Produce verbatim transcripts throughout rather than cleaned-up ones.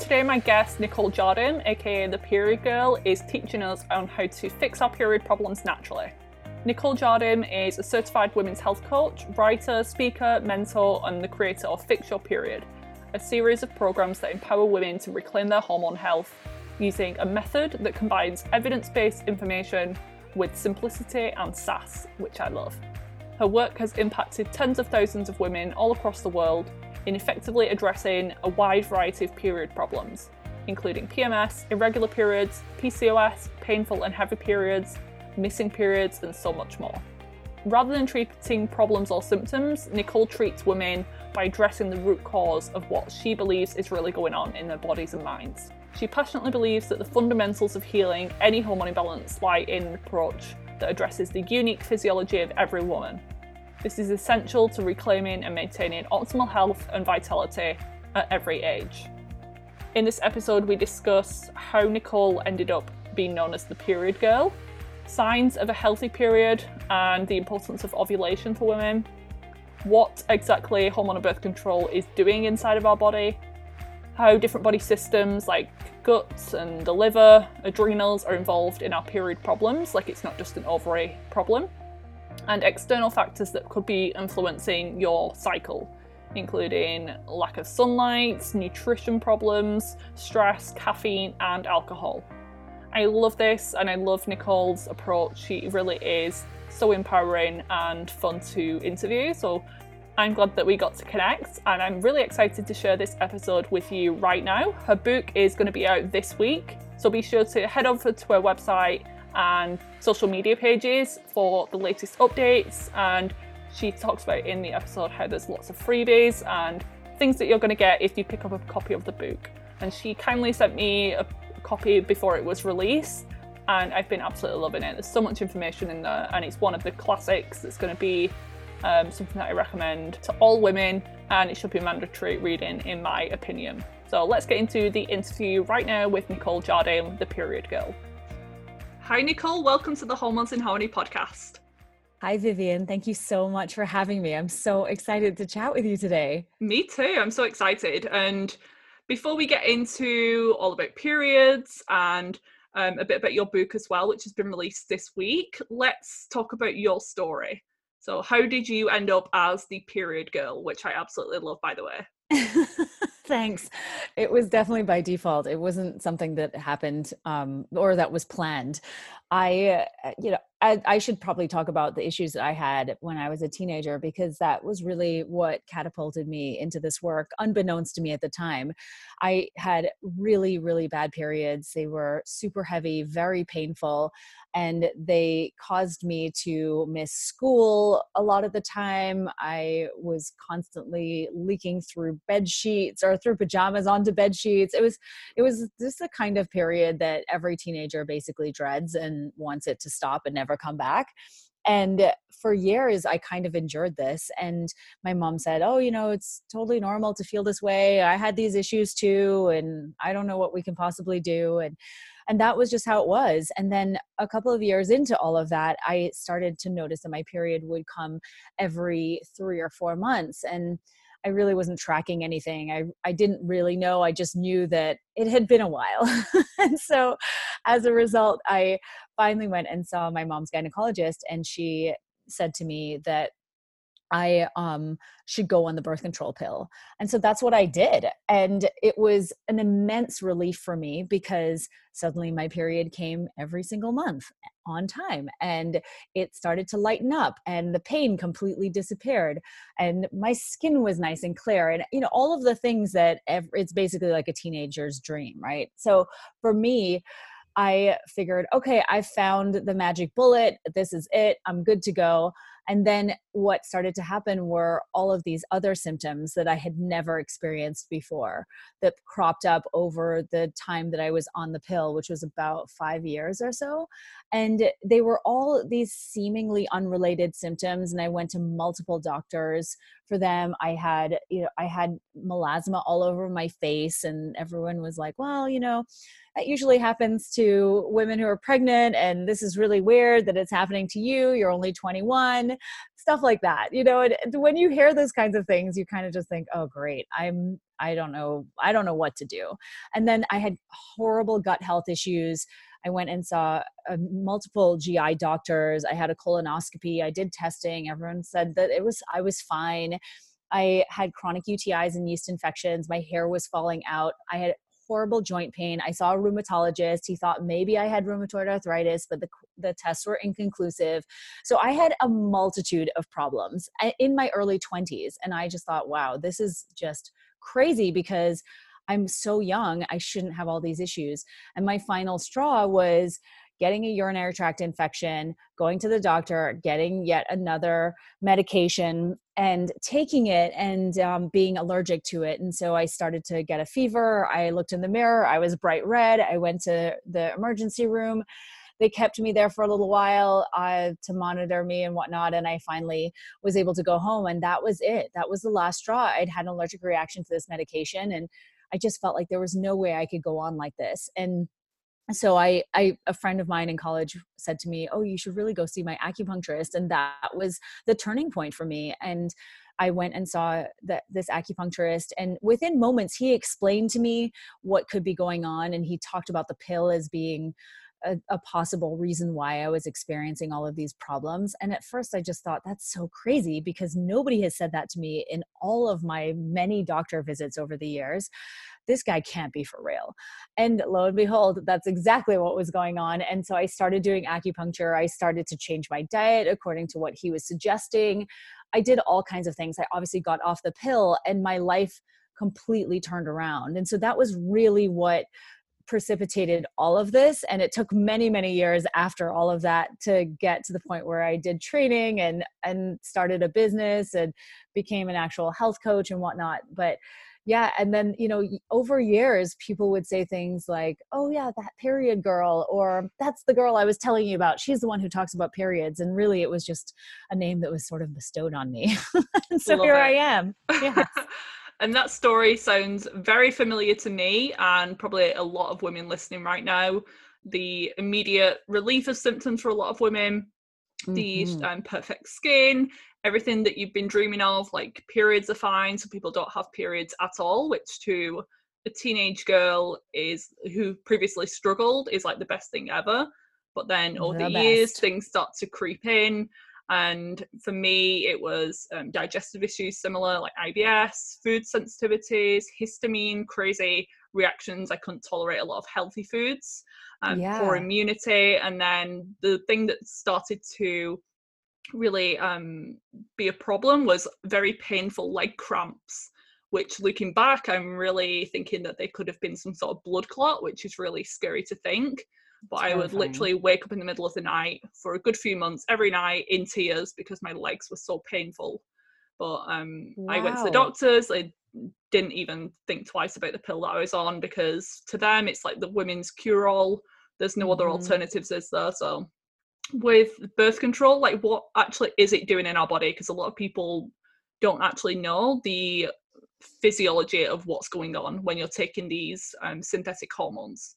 Today my guest Nicole Jardim, aka the Period Girl, is teaching us on how to fix our period problems naturally. Nicole Jardim is a certified women's health coach, writer, speaker, mentor and the creator of Fix Your Period, a series of programs that empower women to reclaim their hormone health using a method that combines evidence-based information with simplicity and sass, which I love. Her work has impacted tens of thousands of women all across the world in effectively addressing a wide variety of period problems, including P M S, irregular periods, P C O S, painful and heavy periods, missing periods, and so much more. Rather than treating problems or symptoms, Nicole treats women by addressing the root cause of what she believes is really going on in their bodies and minds. She passionately believes that the fundamentals of healing any hormone imbalance lie in an approach that addresses the unique physiology of every woman. This is essential to reclaiming and maintaining optimal health and vitality at every age. In this episode, we discuss how Nicole ended up being known as the Period Girl, signs of a healthy period and the importance of ovulation for women, what exactly hormonal birth control is doing inside of our body, how different body systems like guts and the liver, adrenals are involved in our period problems, like it's not just an ovary problem, and external factors that could be influencing your cycle, including lack of sunlight, nutrition problems, stress, caffeine, and alcohol. I love this and I love Nicole's approach. She really is so empowering and fun to interview. So I'm glad that we got to connect and I'm really excited to share this episode with you right now. Her book is going to be out this week, so be sure to head over to her website and social media pages for the latest updates, and she talks about in the episode how there's lots of freebies and things that you're going to get if you pick up a copy of the book. And she kindly sent me a copy before it was released and I've been absolutely loving it. There's so much information in there and it's one of the classics that's going to be um, something that I recommend to all women, and it should be mandatory reading in my opinion. So let's get into the interview right now with Nicole Jardim, the Period Girl. Hi Nicole, welcome to the Hormones in Harmony podcast. Hi Vivian, thank you so much for having me. I'm so excited to chat with you today. Me too, I'm so excited. And before we get into all about periods and um, a bit about your book as well, which has been released this week, let's talk about your story. So how did you end up as the Period Girl, which I absolutely love, by the way? Thanks. It was definitely by default. It wasn't something that happened um, or that was planned. I, uh, you know, I, I should probably talk about the issues that I had when I was a teenager, because that was really what catapulted me into this work, unbeknownst to me at the time. I had really, really bad periods. They were super heavy, very painful, and they caused me to miss school a lot of the time. I was constantly leaking through bed sheets or through pajamas onto bed sheets. It was, it was just the kind of period that every teenager basically dreads and wants it to stop and never come back. And for years, I kind of endured this. And my mom said, oh, you know, it's totally normal to feel this way. I had these issues too, and I don't know what we can possibly do. And and that was just how it was. And then a couple of years into all of that, I started to notice that my period would come every three or four months. And I really wasn't tracking anything. I, I didn't really know. I just knew that it had been a while. And so as a result, I finally went and saw my mom's gynecologist, and she said to me that I um, should go on the birth control pill. And so that's what I did. And it was an immense relief for me because suddenly my period came every single month on time, and it started to lighten up, and the pain completely disappeared, and my skin was nice and clear, and you know, all of the things that ev- it's basically like a teenager's dream, right? So for me, I figured, okay, I found the magic bullet. This is it. I'm good to go. And then what started to happen were all of these other symptoms that I had never experienced before that cropped up over the time that I was on the pill, which was about five years or so. And they were all these seemingly unrelated symptoms. And I went to multiple doctors for them. I had, you know, I had melasma all over my face, and everyone was like, well, you know, that usually happens to women who are pregnant, and this is really weird that it's happening to you. You're only twenty-one. Stuff like that, you know, and when you hear those kinds of things, you kind of just think, oh, great, I'm, I don't know, I don't know what to do. And then I had horrible gut health issues. I went and saw uh, multiple G I doctors. I had a colonoscopy. I did testing. Everyone said that it was, I was fine. I had chronic U T Is and yeast infections. My hair was falling out. I had horrible joint pain. I saw a rheumatologist. He thought maybe I had rheumatoid arthritis, but the, the tests were inconclusive. So I had a multitude of problems in my early twenties. And I just thought, wow, this is just crazy because I'm so young. I shouldn't have all these issues. And my final straw was getting a urinary tract infection, going to the doctor, getting yet another medication and taking it and um, being allergic to it. And so I started to get a fever. I looked in the mirror. I was bright red. I went to the emergency room. They kept me there for a little while uh, to monitor me and whatnot. And I finally was able to go home. And that was it. That was the last straw. I'd had an allergic reaction to this medication. And I just felt like there was no way I could go on like this. And so I, I, a friend of mine in college said to me, oh, you should really go see my acupuncturist. And that was the turning point for me. And I went and saw the, this acupuncturist, and within moments, he explained to me what could be going on. And he talked about the pill as being a, a possible reason why I was experiencing all of these problems. And at first I just thought, that's so crazy because nobody has said that to me in all of my many doctor visits over the years. This guy can't be for real. And lo and behold, that's exactly what was going on. And so I started doing acupuncture. I started to change my diet according to what he was suggesting. I did all kinds of things. I obviously got off the pill and my life completely turned around. And so that was really what precipitated all of this. And it took many, many years after all of that to get to the point where I did training and, and started a business and became an actual health coach and whatnot. But yeah. And then, you know, over years, people would say things like, oh yeah, that period girl, or that's the girl I was telling you about. She's the one who talks about periods. And really it was just a name that was sort of bestowed on me. And so Love here it. I am. Yes. And that story sounds very familiar to me and probably a lot of women listening right now. The immediate relief of symptoms for a lot of women, mm-hmm. the um, perfect skin, everything that you've been dreaming of, like periods are fine. Some people don't have periods at all, which to a teenage girl is who previously struggled is like the best thing ever. But then over the, the years, things start to creep in. And for me, it was um, digestive issues similar, like I B S, food sensitivities, histamine, crazy reactions. I couldn't tolerate a lot of healthy foods, um, yeah. poor immunity. And then the thing that started to really um be a problem was very painful leg cramps, which looking back I'm really thinking that they could have been some sort of blood clot, which is really scary to think. But Terrifying. I would literally wake up in the middle of the night for a good few months every night in tears because my legs were so painful. But um wow. I went to the doctors. I didn't even think twice about the pill that I was on because to them it's like the women's cure-all. There's no mm-hmm. other alternatives, is there? So with birth control, like what actually is it doing in our body? Because a lot of people don't actually know the physiology of what's going on when you're taking these um, synthetic hormones.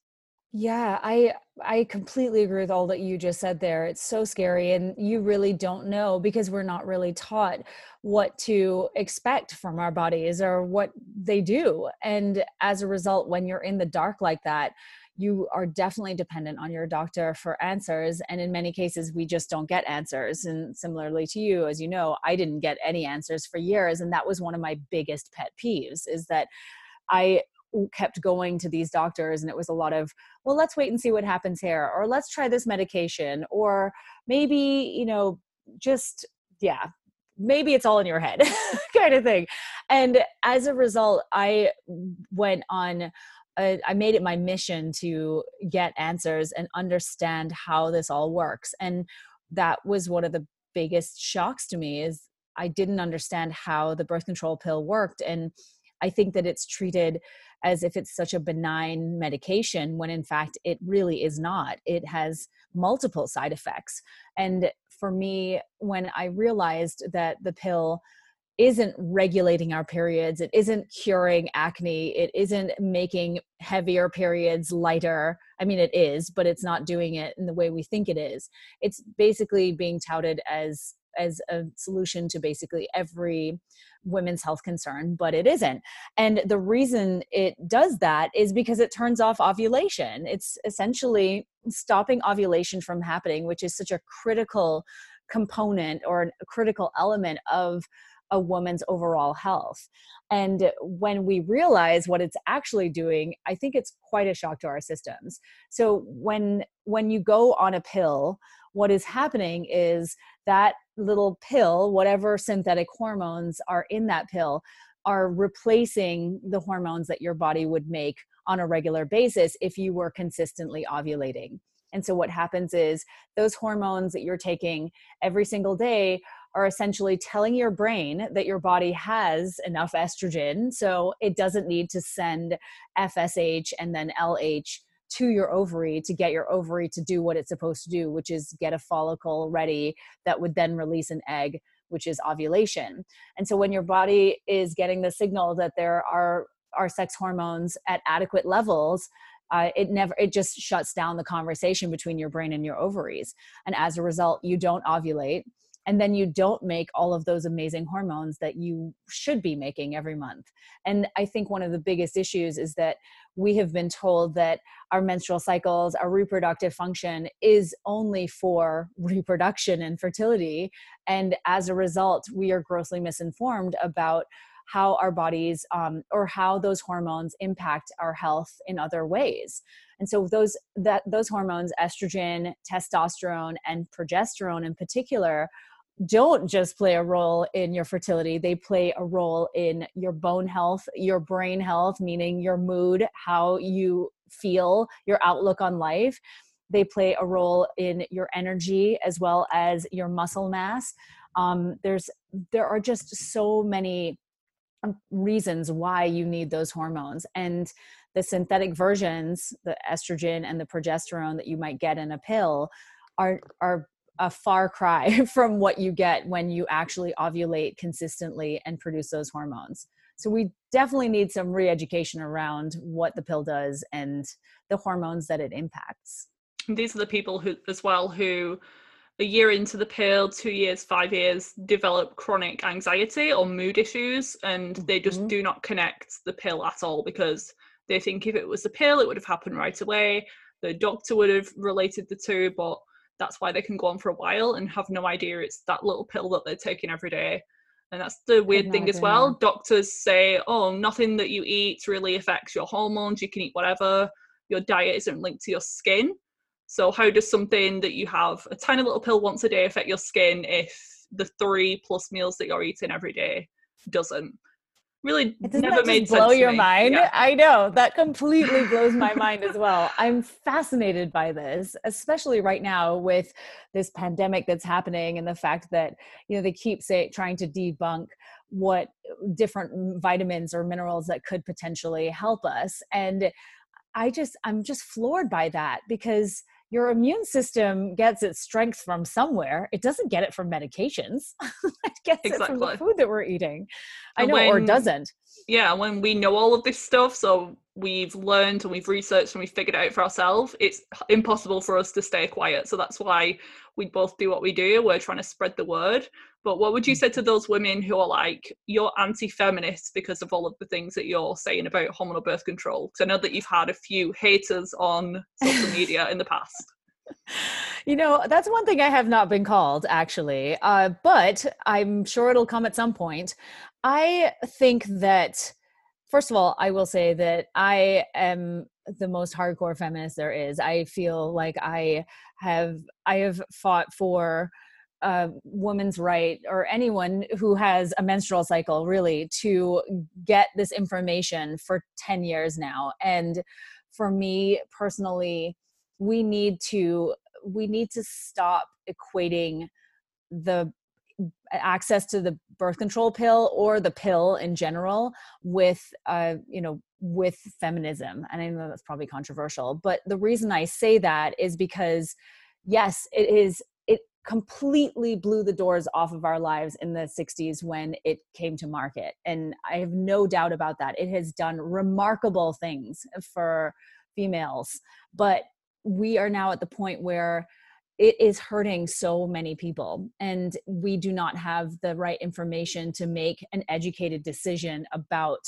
Yeah, I I completely agree with all that you just said there. It's so scary, and you really don't know because we're not really taught what to expect from our bodies or what they do. And as a result, when you're in the dark like that, you are definitely dependent on your doctor for answers. And in many cases, we just don't get answers. And similarly to you, as you know, I didn't get any answers for years. And that was one of my biggest pet peeves, is that I kept going to these doctors and it was a lot of, well, let's wait and see what happens here, or let's try this medication, or maybe, you know, just, yeah, maybe it's all in your head kind of thing. And as a result, I went on, I, I made it my mission to get answers and understand how this all works. And that was one of the biggest shocks to me, is I didn't understand how the birth control pill worked. And I think that it's treated as if it's such a benign medication, when in fact it really is not. It has multiple side effects. And for me, when I realized that the pill isn't regulating our periods, it isn't curing acne, it isn't making heavier periods lighter. I mean, it is, but it's not doing it in the way we think it is. It's basically being touted as as a solution to basically every women's health concern, but it isn't. And the reason it does that is because it turns off ovulation. It's essentially stopping ovulation from happening, which is such a critical component or a critical element of a woman's overall health. And when we realize what it's actually doing, I think it's quite a shock to our systems. So when when you go on a pill, what is happening is that little pill, whatever synthetic hormones are in that pill, are replacing the hormones that your body would make on a regular basis if you were consistently ovulating. And so what happens is those hormones that you're taking every single day are essentially telling your brain that your body has enough estrogen, so it doesn't need to send F S H and then L H to your ovary to get your ovary to do what it's supposed to do, which is get a follicle ready that would then release an egg, which is ovulation. And so when your body is getting the signal that there are, are sex hormones at adequate levels, Uh, it never, it just shuts down the conversation between your brain and your ovaries. And as a result, you don't ovulate. And then you don't make all of those amazing hormones that you should be making every month. And I think one of the biggest issues is that we have been told that our menstrual cycles, our reproductive function is only for reproduction and fertility. And as a result, we are grossly misinformed about how our bodies um, or how those hormones impact our health in other ways. And so those that those hormones, estrogen, testosterone, and progesterone in particular, don't just play a role in your fertility. They play a role in your bone health, your brain health, meaning your mood, how you feel, your outlook on life. They play a role in your energy as well as your muscle mass. Um, there's there are just so many reasons why you need those hormones. And the synthetic versions, the estrogen and the progesterone that you might get in a pill, are are a far cry from what you get when you actually ovulate consistently and produce those hormones. So we definitely need some re-education around what the pill does and the hormones that it impacts. These are the people who, as well, who a year into the pill, two years, five years, develop chronic anxiety or mood issues, and mm-hmm. they just do not connect the pill at all, because they think if it was the pill, it would have happened right away. The doctor would have related the two, but that's why they can go on for a while and have no idea it's that little pill that they're taking every day. And that's the weird thing as well. Doctors say, oh, nothing that you eat really affects your hormones. You can eat whatever. Your diet isn't linked to your skin. So how does something that you have a tiny little pill once a day affect your skin if the three plus meals that you're eating every day doesn't? Really, it never made sense to me. Blow your mind. Yeah. I know, that completely blows my mind as well. I'm fascinated by this, especially right now with this pandemic that's happening, and the fact that, you know, they keep say, trying to debunk what different vitamins or minerals that could potentially help us. And I just, I'm just floored by that, because your immune system gets its strength from somewhere. It doesn't get it from medications. It gets exactly. it from the food that we're eating. I and know, when, or doesn't. Yeah, when we know all of this stuff, so we've learned and we've researched and we've figured it out for ourselves, it's impossible for us to stay quiet. So that's why we both do what we do. We're trying to spread the word. But what would you say to those women who are like, you're anti-feminist because of all of the things that you're saying about hormonal birth control? Because I know that you've had a few haters on social media in the past. You know, that's one thing I have not been called, actually. Uh, but I'm sure it'll come at some point. I think that, first of all, I will say that I am the most hardcore feminist there is. I feel like I have, I have fought for a woman's right, or anyone who has a menstrual cycle, really, to get this information for ten years now. And for me personally, we need to, we need to stop equating the access to the birth control pill, or the pill in general, with, uh, you know, with feminism. And I know that's probably controversial, but the reason I say that is because yes, it is, it completely blew the doors off of our lives in the sixties when it came to market. And I have no doubt about that. It has done remarkable things for females, but we are now at the point where it is hurting so many people, and we do not have the right information to make an educated decision about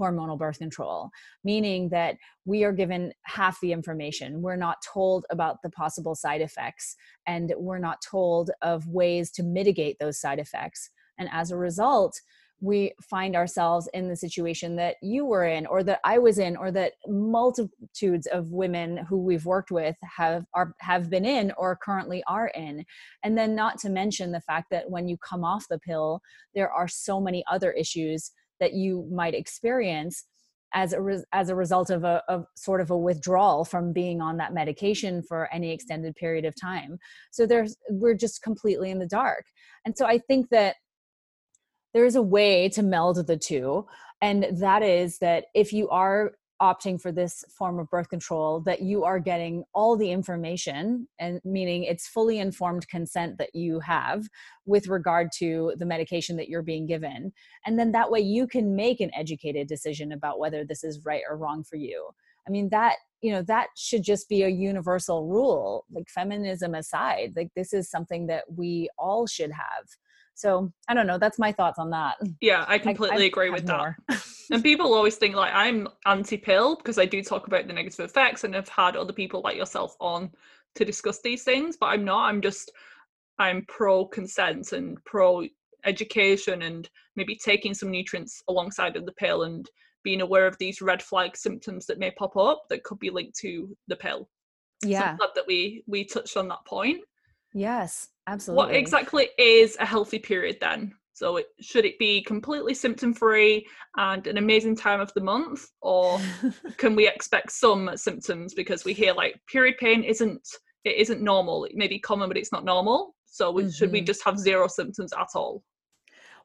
hormonal birth control, meaning that we are given half the information. We're not told about the possible side effects, and we're not told of ways to mitigate those side effects. And as a result, we find ourselves in the situation that you were in, or that I was in, or that multitudes of women who we've worked with have are, have been in, or currently are in. And then not to mention the fact that when you come off the pill, there are so many other issues that you might experience as a, re- as a result of a of sort of a withdrawal from being on that medication for any extended period of time. So there's, we're just completely in the dark. And so I think that there is a way to meld the two. And that is that if you are opting for this form of birth control, that you are getting all the information, and meaning it's fully informed consent that you have with regard to the medication that you're being given. And then that way you can make an educated decision about whether this is right or wrong for you. I mean, that, you know, that should just be a universal rule, like feminism aside, like this is something that we all should have. So I don't know. That's my thoughts on that. Yeah, I completely I, I agree with that. And people always think like I'm anti-pill because I do talk about the negative effects, and I've had other people like yourself on to discuss these things, but I'm not. I'm just, I'm pro-consent and pro-education, and maybe taking some nutrients alongside of the pill, and being aware of these red flag symptoms that may pop up that could be linked to the pill. Yeah. So I'm glad that we, we touched on that point. Yes, absolutely. What exactly is a healthy period then? So it, should it be completely symptom-free and an amazing time of the month? Or can we expect some symptoms? Because we hear like period pain isn't, it isn't normal. It may be common, but it's not normal. So we, mm-hmm. should we just have zero symptoms at all?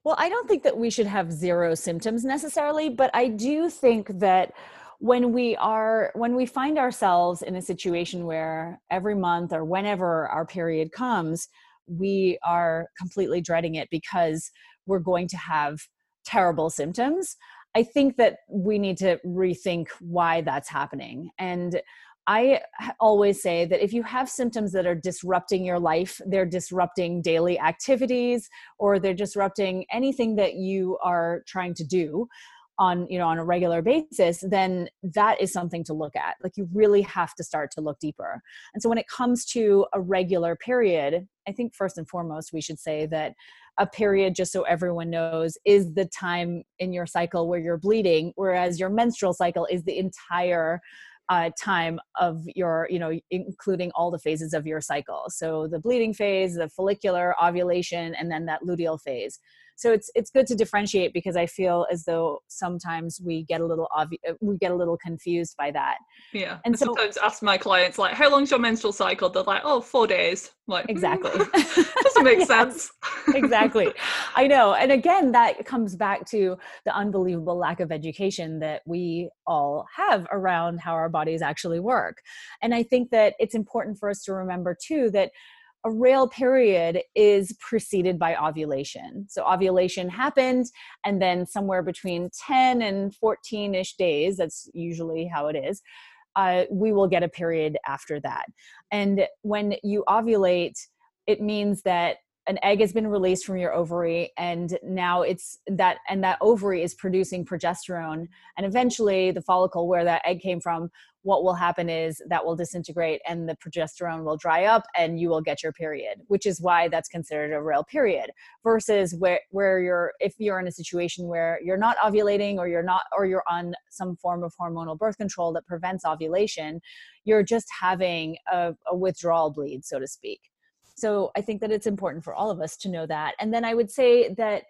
Well, I don't think that we should have zero symptoms necessarily, but I do think that when we are, when we find ourselves in a situation where every month or whenever our period comes, we are completely dreading it because we're going to have terrible symptoms, I think that we need to rethink why that's happening. And I always say that if you have symptoms that are disrupting your life, they're disrupting daily activities, or they're disrupting anything that you are trying to do on, you know, on a regular basis, then that is something to look at. Like you really have to start to look deeper. And so when it comes to a regular period, I think first and foremost, we should say that a period, just so everyone knows, is the time in your cycle where you're bleeding, whereas your menstrual cycle is the entire uh, time of your, you know, including all the phases of your cycle. So the bleeding phase, the follicular, ovulation, and then that luteal phase. So it's it's good to differentiate, because I feel as though sometimes we get a little obvi- we get a little confused by that. Yeah, and, and so, sometimes ask my clients like, "How long's your menstrual cycle?" They're like, "Oh, four days." I'm like, exactly, mm, doesn't make sense. Exactly, I know. And again, that comes back to the unbelievable lack of education that we all have around how our bodies actually work. And I think that it's important for us to remember too that a real period is preceded by ovulation. So ovulation happened, and then somewhere between ten and fourteen-ish days, that's usually how it is, uh, we will get a period after that. And when you ovulate, it means that an egg has been released from your ovary, and now it's that, and that ovary is producing progesterone. And eventually the follicle where that egg came from, what will happen is that will disintegrate and the progesterone will dry up and you will get your period, which is why that's considered a real period versus where, where you're, if you're in a situation where you're not ovulating or you're not, or you're on some form of hormonal birth control that prevents ovulation, you're just having a, a withdrawal bleed, so to speak. So I think that it's important for all of us to know that. And then I would say that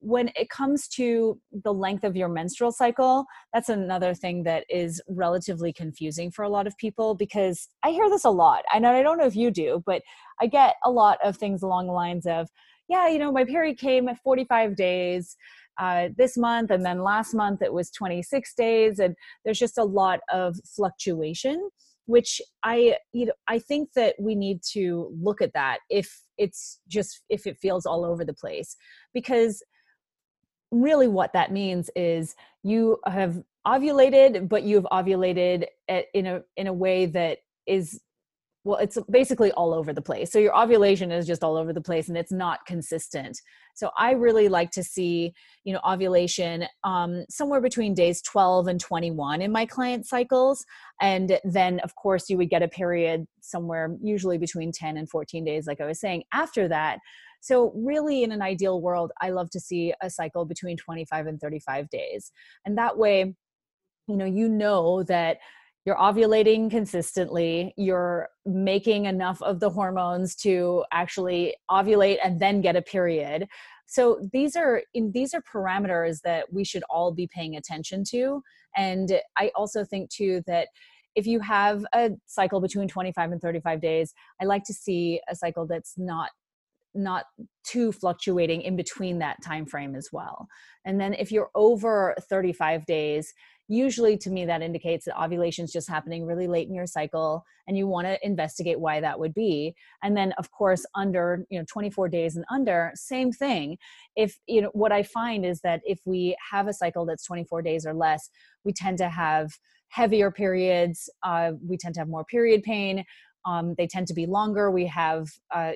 when it comes to the length of your menstrual cycle, that's another thing that is relatively confusing for a lot of people, because I hear this a lot. I know, I don't know if you do, but I get a lot of things along the lines of, yeah, you know, my period came at forty-five days uh, this month, and then last month it was twenty-six days. And there's just a lot of fluctuation, which I, you know, I think that we need to look at that if it's just, if it feels all over the place, because really what that means is you have ovulated, but you've ovulated at, in a, in a way that is, well, it's basically all over the place. So your ovulation is just all over the place and it's not consistent. So I really like to see, you know, ovulation um, somewhere between days twelve and twenty-one in my client cycles. And then of course you would get a period somewhere usually between ten and fourteen days, like I was saying, after that. So really in an ideal world, I love to see a cycle between twenty-five and thirty-five days. And that way, you know, you know that you're ovulating consistently, you're making enough of the hormones to actually ovulate and then get a period. So these are in, these are parameters that we should all be paying attention to. And I also think too that if you have a cycle between twenty-five and thirty-five days, I like to see a cycle that's not not too fluctuating in between that time frame as well. And then if you're over thirty-five days, usually to me that indicates that ovulation is just happening really late in your cycle and you want to investigate why that would be. And then of course under, you know, twenty-four days and under, same thing. If, you know, what I find is that if we have a cycle that's twenty-four days or less, we tend to have heavier periods, uh, we tend to have more period pain, um, they tend to be longer, we have uh,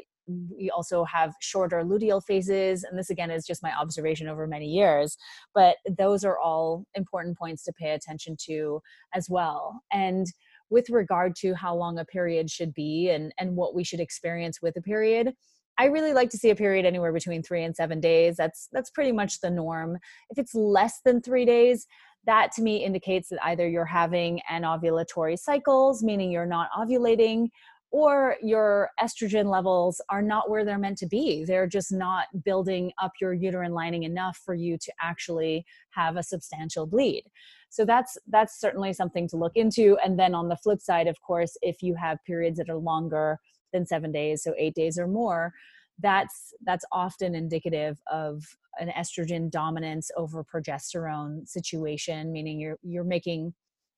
we also have shorter luteal phases. And this again is just my observation over many years, but those are all important points to pay attention to as well. And with regard to how long a period should be and, and what we should experience with a period, I really like to see a period anywhere between three and seven days. That's, that's pretty much the norm. If it's less than three days, that to me indicates that either you're having an ovulatory cycles, meaning you're not ovulating, or your estrogen levels are not where they're meant to be. They're just not building up your uterine lining enough for you to actually have a substantial bleed. So that's that's certainly something to look into. And then on the flip side, of course, if you have periods that are longer than seven days, so eight days or more, that's that's often indicative of an estrogen dominance over progesterone situation, meaning you're you're making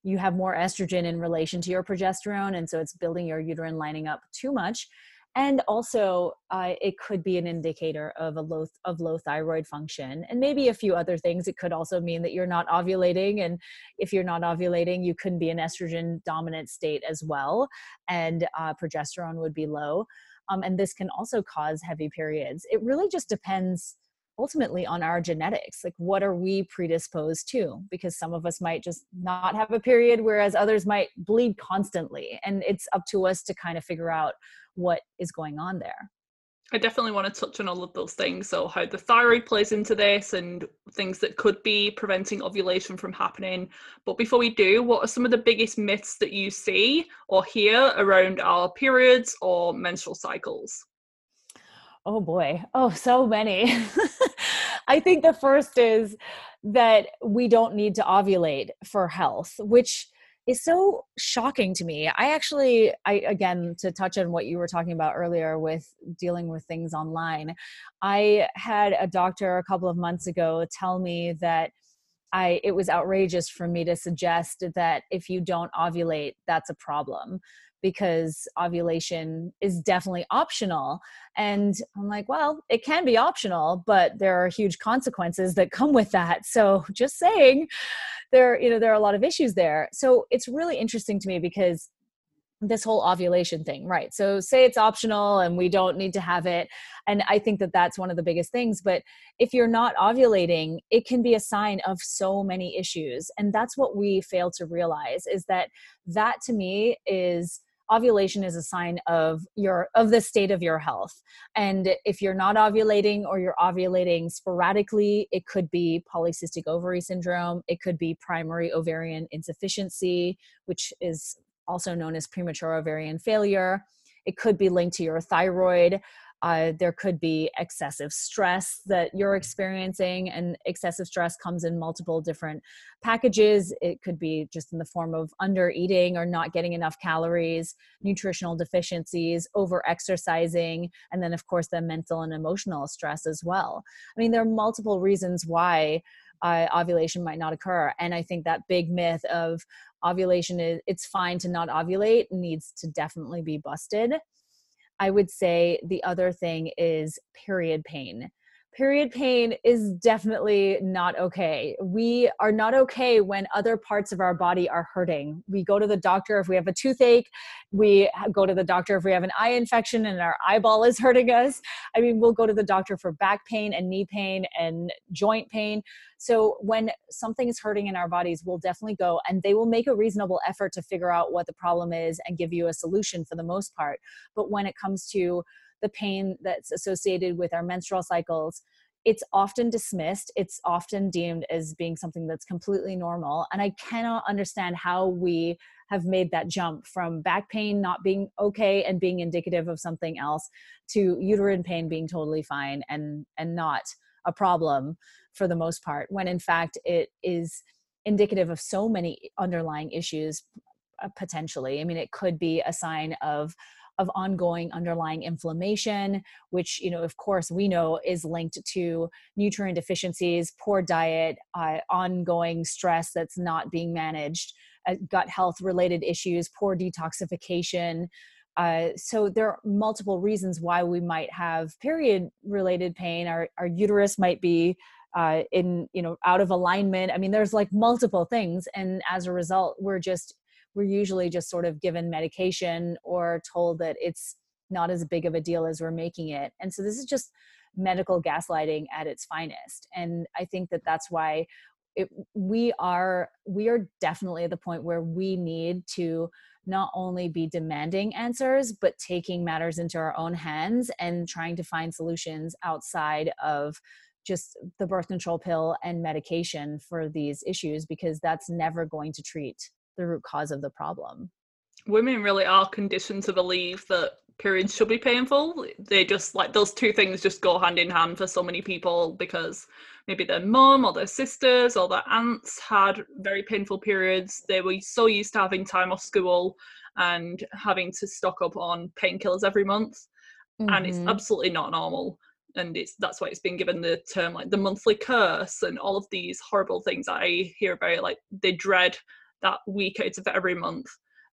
you have more estrogen in relation to your progesterone. And so it's building your uterine lining up too much. And also uh, it could be an indicator of a low, of low thyroid function and maybe a few other things. It could also mean that you're not ovulating. And if you're not ovulating, you could be in estrogen dominant state as well. And uh, progesterone would be low. Um, and this can also cause heavy periods. It really just depends ultimately on our genetics, like what are we predisposed to? Because some of us might just not have a period, whereas others might bleed constantly. And it's up to us to kind of figure out what is going on there. I definitely want to touch on all of those things. So how the thyroid plays into this and things that could be preventing ovulation from happening. But before we do, what are some of the biggest myths that you see or hear around our periods or menstrual cycles? Oh boy. Oh, so many. I think the first is that we don't need to ovulate for health, which is so shocking to me. I actually, I, again, to touch on what you were talking about earlier with dealing with things online, I had a doctor a couple of months ago tell me that I, it was outrageous for me to suggest that if you don't ovulate, that's a problem, because ovulation is definitely optional. And I'm like, well, it can be optional, but there are huge consequences that come with that. So just saying, there, you know, there are a lot of issues there. So it's really interesting to me because this whole ovulation thing, right? So say it's optional and we don't need to have it. And I think that that's one of the biggest things. But if you're not ovulating, it can be a sign of so many issues. And that's what we fail to realize, is that that to me is ovulation is a sign of your, of the state of your health. And if you're not ovulating or you're ovulating sporadically, it could be polycystic ovary syndrome. It could be primary ovarian insufficiency, which is also known as premature ovarian failure. It could be linked to your thyroid. Uh, there could be excessive stress that you're experiencing, and excessive stress comes in multiple different packages. It could be just in the form of under eating or not getting enough calories, nutritional deficiencies, over exercising, and then of course the mental and emotional stress as well. I mean, there are multiple reasons why Uh, ovulation might not occur. And I think that big myth of ovulation is it's fine to not ovulate needs to definitely be busted. I would say the other thing is period pain. Period pain is definitely not okay. We are not okay when other parts of our body are hurting. We go to the doctor if we have a toothache. We go to the doctor if we have an eye infection and our eyeball is hurting us. I mean, we'll go to the doctor for back pain and knee pain and joint pain. So when something is hurting in our bodies, we'll definitely go, and they will make a reasonable effort to figure out what the problem is and give you a solution for the most part. But when it comes to the pain that's associated with our menstrual cycles, it's often dismissed. It's often deemed as being something that's completely normal. And I cannot understand how we have made that jump from back pain not being okay and being indicative of something else to uterine pain being totally fine and, and not a problem for the most part, when in fact it is indicative of so many underlying issues uh, potentially. I mean, it could be a sign of of ongoing underlying inflammation, which, you know, of course we know is linked to nutrient deficiencies, poor diet, uh, ongoing stress that's not being managed, uh, gut health related issues, poor detoxification. Uh, so there are multiple reasons why we might have period related pain. Our, our uterus might be uh, in, you know, out of alignment. I mean, there's like multiple things. And as a result, we're just we're usually just sort of given medication or told that it's not as big of a deal as we're making it. And so this is just medical gaslighting at its finest. And I think that that's why it, we are, we are definitely at the point where we need to not only be demanding answers, but taking matters into our own hands and trying to find solutions outside of just the birth control pill and medication for these issues, because that's never going to treat the root cause of the problem. Women really are conditioned to believe that periods should be painful. They just, like, those two things just go hand in hand for so many people, because maybe their mum or their sisters or their aunts had very painful periods. They were so used to having time off school and having to stock up on painkillers every month. Mm-hmm. And it's absolutely not normal. And it's that's why it's been given the term, like, the monthly curse and all of these horrible things that I hear about. Like, they dread that week out of every month,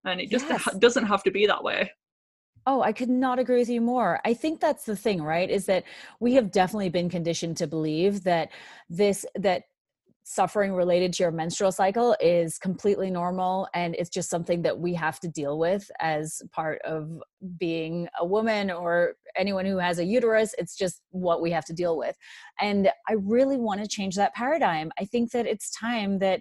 and it just yes. doesn't have to be that way. Oh, I could not agree with you more. I think that's the thing, right? Is that we have definitely been conditioned to believe that this, that suffering related to your menstrual cycle is completely normal. And it's just something that we have to deal with as part of being a woman or anyone who has a uterus. It's just what we have to deal with. And I really want to change that paradigm. I think that it's time that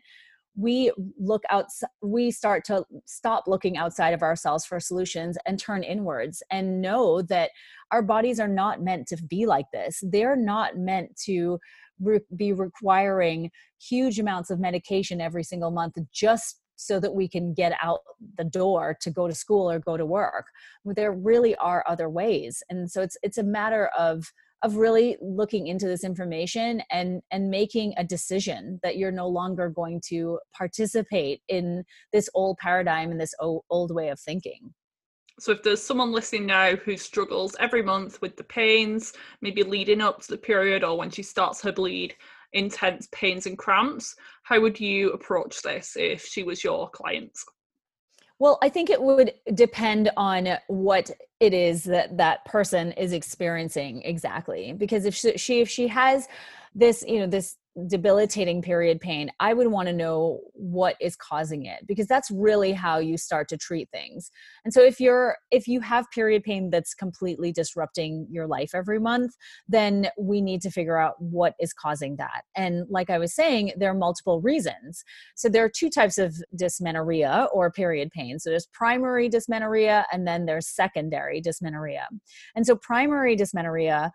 we look out, we start to stop looking outside of ourselves for solutions and turn inwards and know that our bodies are not meant to be like this. They're not meant to re- be requiring huge amounts of medication every single month just so that we can get out the door to go to school or go to work. There really are other ways. And so it's, it's a matter of of really looking into this information and, and making a decision that you're no longer going to participate in this old paradigm and this old way of thinking. So if there's someone listening now who struggles every month with the pains, maybe leading up to the period or when she starts her bleed, intense pains and cramps, how would you approach this if she was your client? Well, I think it would depend on what it is that that person is experiencing exactly. Because if she, if she has this, you know, this debilitating period pain, I would want to know what is causing it, because that's really how you start to treat things. And so if you're, if you have period pain that's completely disrupting your life every month, then we need to figure out what is causing that. And like I was saying, there are multiple reasons. So there are two types of dysmenorrhea or period pain. So there's primary dysmenorrhea and then there's secondary dysmenorrhea. And so primary dysmenorrhea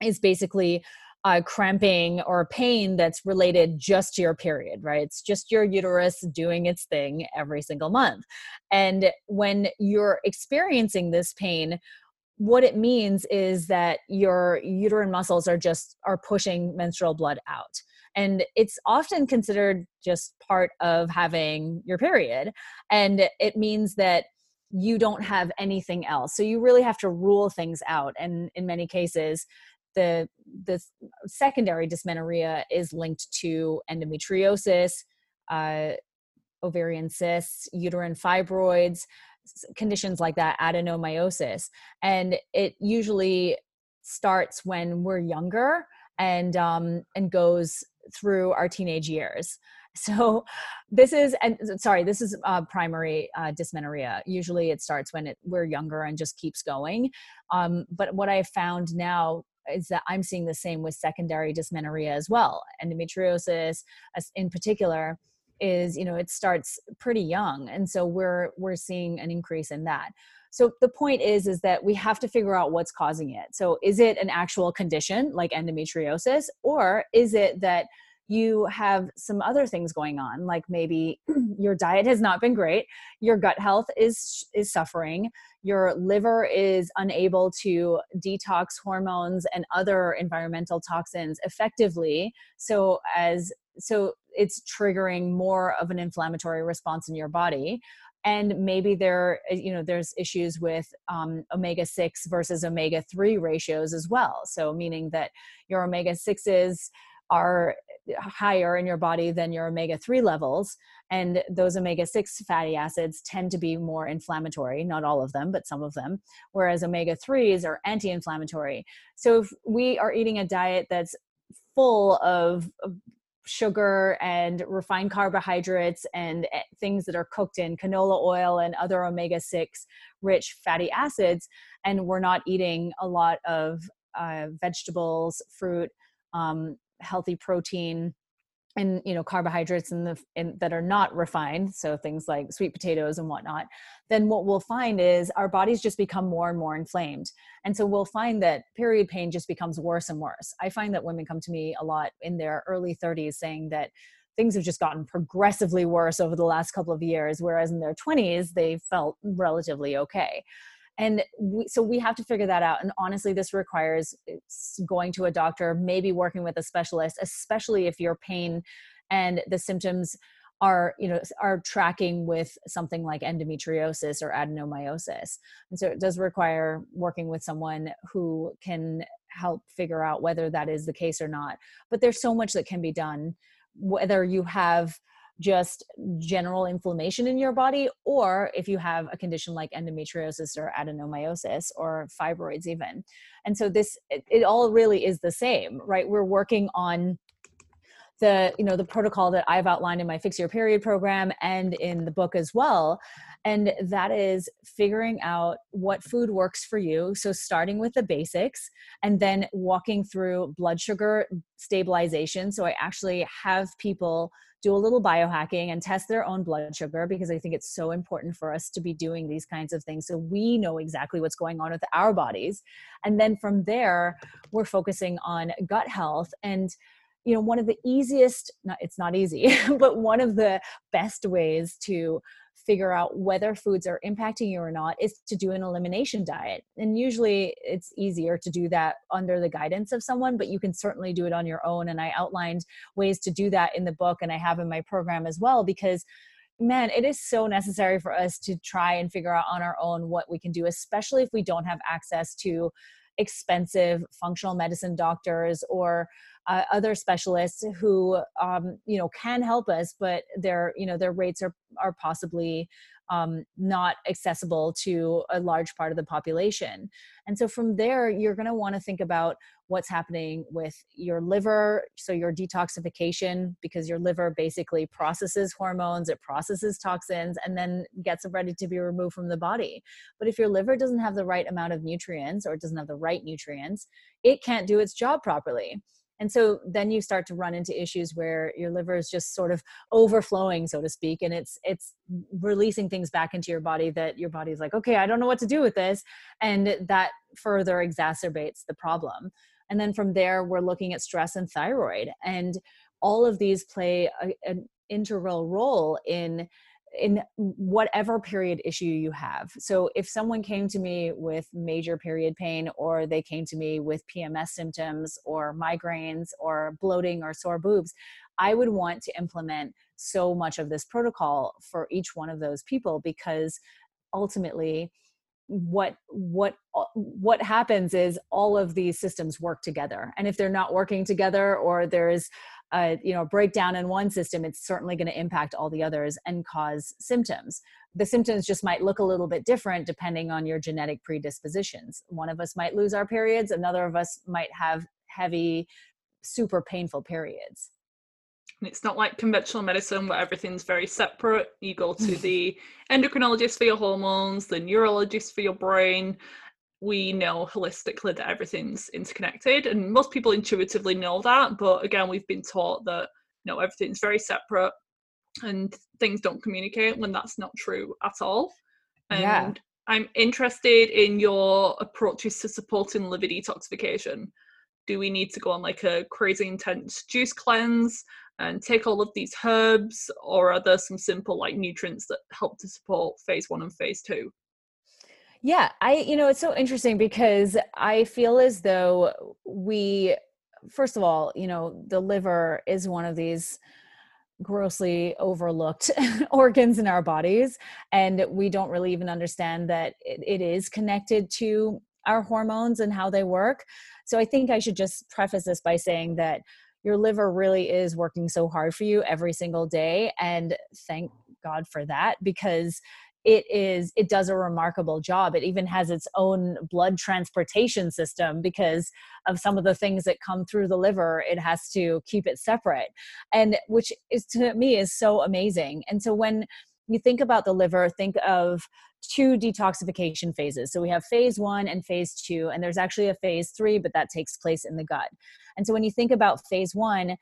is basically Uh, cramping or pain that's related just to your period, right? It's just your uterus doing its thing every single month. And when you're experiencing this pain, what it means is that your uterine muscles are just are pushing menstrual blood out. And it's often considered just part of having your period. And it means that you don't have anything else. So you really have to rule things out. And in many cases, The, the secondary dysmenorrhea is linked to endometriosis, uh, ovarian cysts, uterine fibroids, conditions like that, adenomyosis. And it usually starts when we're younger and, um, and goes through our teenage years. So this is, and sorry, this is uh, primary uh, dysmenorrhea. Usually it starts when it, we're younger and just keeps going. Um, but what I found now is that I'm seeing the same with secondary dysmenorrhea as well. Endometriosis in particular is, you know, it starts pretty young. And so we're, we're seeing an increase in that. So the point is, is that we have to figure out what's causing it. So is it an actual condition like endometriosis, or is it that you have some other things going on? Like maybe your diet has not been great. Your gut health is, is suffering. Your liver is unable to detox hormones and other environmental toxins effectively. So as, so it's triggering more of an inflammatory response in your body. And maybe there, you know, there's issues with um, omega six versus omega three ratios as well. So meaning that your omega sixes are higher in your body than your omega three levels. And those omega six fatty acids tend to be more inflammatory, not all of them, but some of them, whereas omega threes are anti-inflammatory. So if we are eating a diet that's full of sugar and refined carbohydrates and things that are cooked in canola oil and other omega six rich fatty acids, and we're not eating a lot of uh, vegetables, fruit, um, healthy protein, and, you know, carbohydrates in the, in, that are not refined, so things like sweet potatoes and whatnot, then what we'll find is our bodies just become more and more inflamed. And so we'll find that period pain just becomes worse and worse. I find that women come to me a lot in their early thirties saying that things have just gotten progressively worse over the last couple of years, whereas in their twenties, they felt relatively okay. And we, so we have to figure that out. And honestly, this requires going to a doctor, maybe working with a specialist, especially if your pain and the symptoms are, you know, are tracking with something like endometriosis or adenomyosis. And so it does require working with someone who can help figure out whether that is the case or not. But there's so much that can be done, whether you have just general inflammation in your body, or if you have a condition like endometriosis or adenomyosis or fibroids even. And so this, it, it all really is the same, right? We're working on the, you know, the protocol that I've outlined in my Fix Your Period program and in the book as well. And that is figuring out what food works for you. So starting with the basics and then walking through blood sugar stabilization. So I actually have people do a little biohacking and test their own blood sugar, because I think it's so important for us to be doing these kinds of things so we know exactly what's going on with our bodies. And then from there, we're focusing on gut health. And you know, one of the easiest, not, it's not easy, but one of the best ways to figure out whether foods are impacting you or not is to do an elimination diet. And usually it's easier to do that under the guidance of someone, but you can certainly do it on your own. And I outlined ways to do that in the book, and I have in my program as well, because man, it is so necessary for us to try and figure out on our own what we can do, especially if we don't have access to expensive functional medicine doctors or uh, other specialists who, um, you know, can help us, but their, you know, their rates are, are possibly um, not accessible to a large part of the population. And so from there, you're going to want to think about what's happening with your liver, so your detoxification, because your liver basically processes hormones, it processes toxins, and then gets ready to be removed from the body. But if your liver doesn't have the right amount of nutrients, or it doesn't have the right nutrients, it can't do its job properly. And so then you start to run into issues where your liver is just sort of overflowing, so to speak, and it's it's releasing things back into your body that your body's like, okay, I don't know what to do with this. And that further exacerbates the problem. And then from there, we're looking at stress and thyroid. And all of these play a, an integral role in in whatever period issue you have. So if someone came to me with major period pain, or they came to me with P M S symptoms or migraines or bloating or sore boobs, I would want to implement so much of this protocol for each one of those people, because ultimately what, what, what happens is all of these systems work together. And if they're not working together, or there is Uh, you know, breakdown in one system, it's certainly going to impact all the others and cause symptoms. The symptoms just might look a little bit different depending on your genetic predispositions. One of us might lose our periods. Another of us might have heavy, super painful periods. And it's not like conventional medicine where everything's very separate. You go to the endocrinologist for your hormones, the neurologist for your brain. We know holistically that everything's interconnected, and most people intuitively know that. But again, we've been taught that, you know, everything's very separate and things don't communicate, when that's not true at all. And yeah. I'm interested in your approaches to supporting liver detoxification. Do we need to go on like a crazy intense juice cleanse and take all of these herbs, or are there some simple like nutrients that help to support phase one and phase two? Yeah, I, you know, it's so interesting because I feel as though we, first of all, you know, the liver is one of these grossly overlooked organs in our bodies. And we don't really even understand that it, it is connected to our hormones and how they work. So I think I should just preface this by saying that your liver really is working so hard for you every single day. And thank God for that, because It is, it does a remarkable job. It even has its own blood transportation system because of some of the things that come through the liver. It has to keep it separate, and which is, to me, is so amazing. And so when you think about the liver, think of two detoxification phases. So we have phase one and phase two, and there's actually a phase three, but that takes place in the gut. And so when you think about phase one,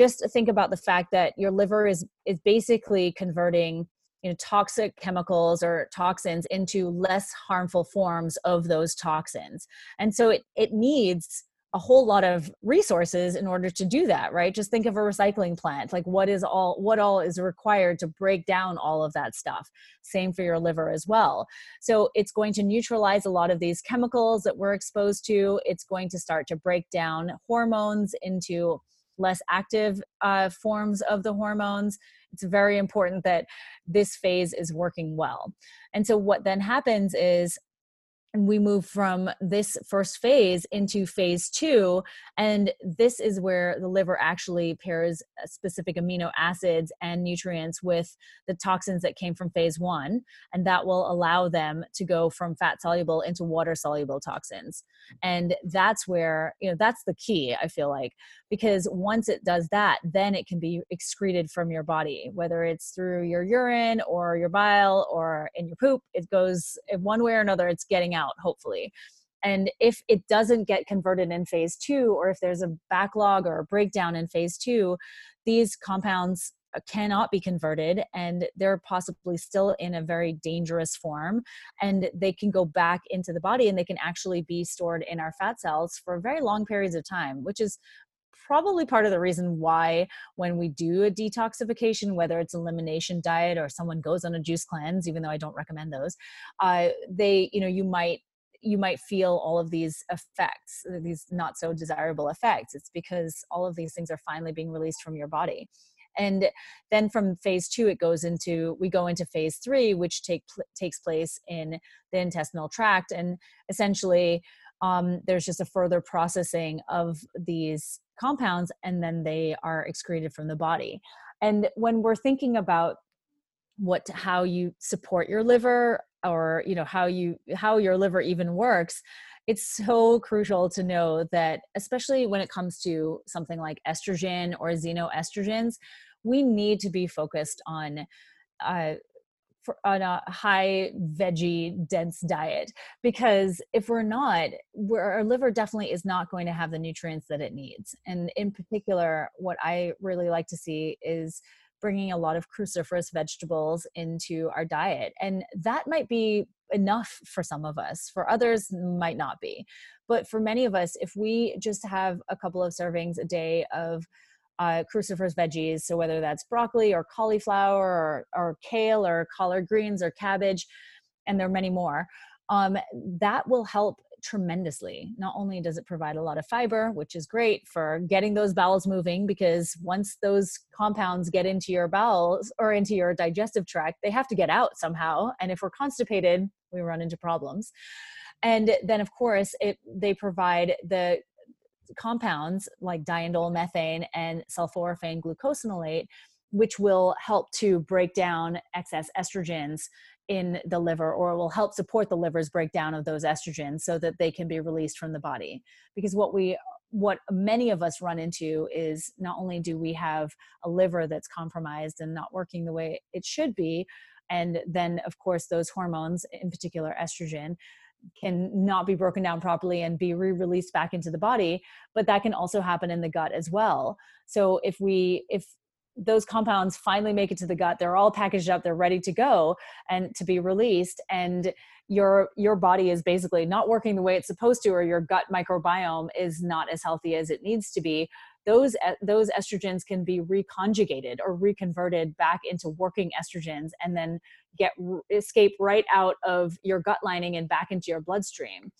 just think about the fact that your liver is, is basically converting you know, toxic chemicals or toxins into less harmful forms of those toxins. And so it, it needs a whole lot of resources in order to do that, right? Just think of a recycling plant, like what is all, what all is required to break down all of that stuff. Same for your liver as well. So it's going to neutralize a lot of these chemicals that we're exposed to. It's going to start to break down hormones into less active uh, forms of the hormones. It's very important that this phase is working well. And so what then happens is we move from this first phase into phase two. And this is where the liver actually pairs specific amino acids and nutrients with the toxins that came from phase one. And that will allow them to go from fat soluble into water soluble toxins. And that's where, you know, that's the key, I feel like, because once it does that, then it can be excreted from your body, whether it's through your urine or your bile or in your poop. It goes one way or another, it's getting out. Out, hopefully. And if it doesn't get converted in phase two, or if there's a backlog or a breakdown in phase two, these compounds cannot be converted, and they're possibly still in a very dangerous form, and they can go back into the body, and they can actually be stored in our fat cells for very long periods of time, which is probably part of the reason why when we do a detoxification, whether it's elimination diet or someone goes on a juice cleanse, even though I don't recommend those, uh, they, you know, you might, you might feel all of these effects, these not so desirable effects. It's because all of these things are finally being released from your body. And then from phase two, it goes into, we go into phase three, which take, takes place in the intestinal tract. And essentially, Um, there's just a further processing of these compounds, and then they are excreted from the body. And when we're thinking about what, how you support your liver, or, you know, how you, how your liver even works, it's so crucial to know that, especially when it comes to something like estrogen or xenoestrogens, we need to be focused on uh, for, on a high veggie dense diet, because if we're not, we're, our liver definitely is not going to have the nutrients that it needs. And in particular, what I really like to see is bringing a lot of cruciferous vegetables into our diet. And that might be enough for some of us, for others might not be. But for many of us, if we just have a couple of servings a day of Uh, cruciferous veggies, so whether that's broccoli or cauliflower or, or kale or collard greens or cabbage, and there are many more, um, that will help tremendously. Not only does it provide a lot of fiber, which is great for getting those bowels moving, because once those compounds get into your bowels or into your digestive tract, they have to get out somehow. And if we're constipated, we run into problems. And then, of course, it they provide the compounds like diindole methane and sulforaphane glucosinolate, which will help to break down excess estrogens in the liver, or will help support the liver's breakdown of those estrogens so that they can be released from the body. Because what we what many of us run into is, not only do we have a liver that's compromised and not working the way it should be, and then of course those hormones, in particular estrogen, can not be broken down properly and be re-released back into the body, but that can also happen in the gut as well. So if we, if those compounds finally make it to the gut, they're all packaged up, they're ready to go and to be released, and your, your body is basically not working the way it's supposed to, or your gut microbiome is not as healthy as it needs to be, those, those estrogens can be reconjugated or reconverted back into working estrogens, and then get escape right out of your gut lining and back into your bloodstream.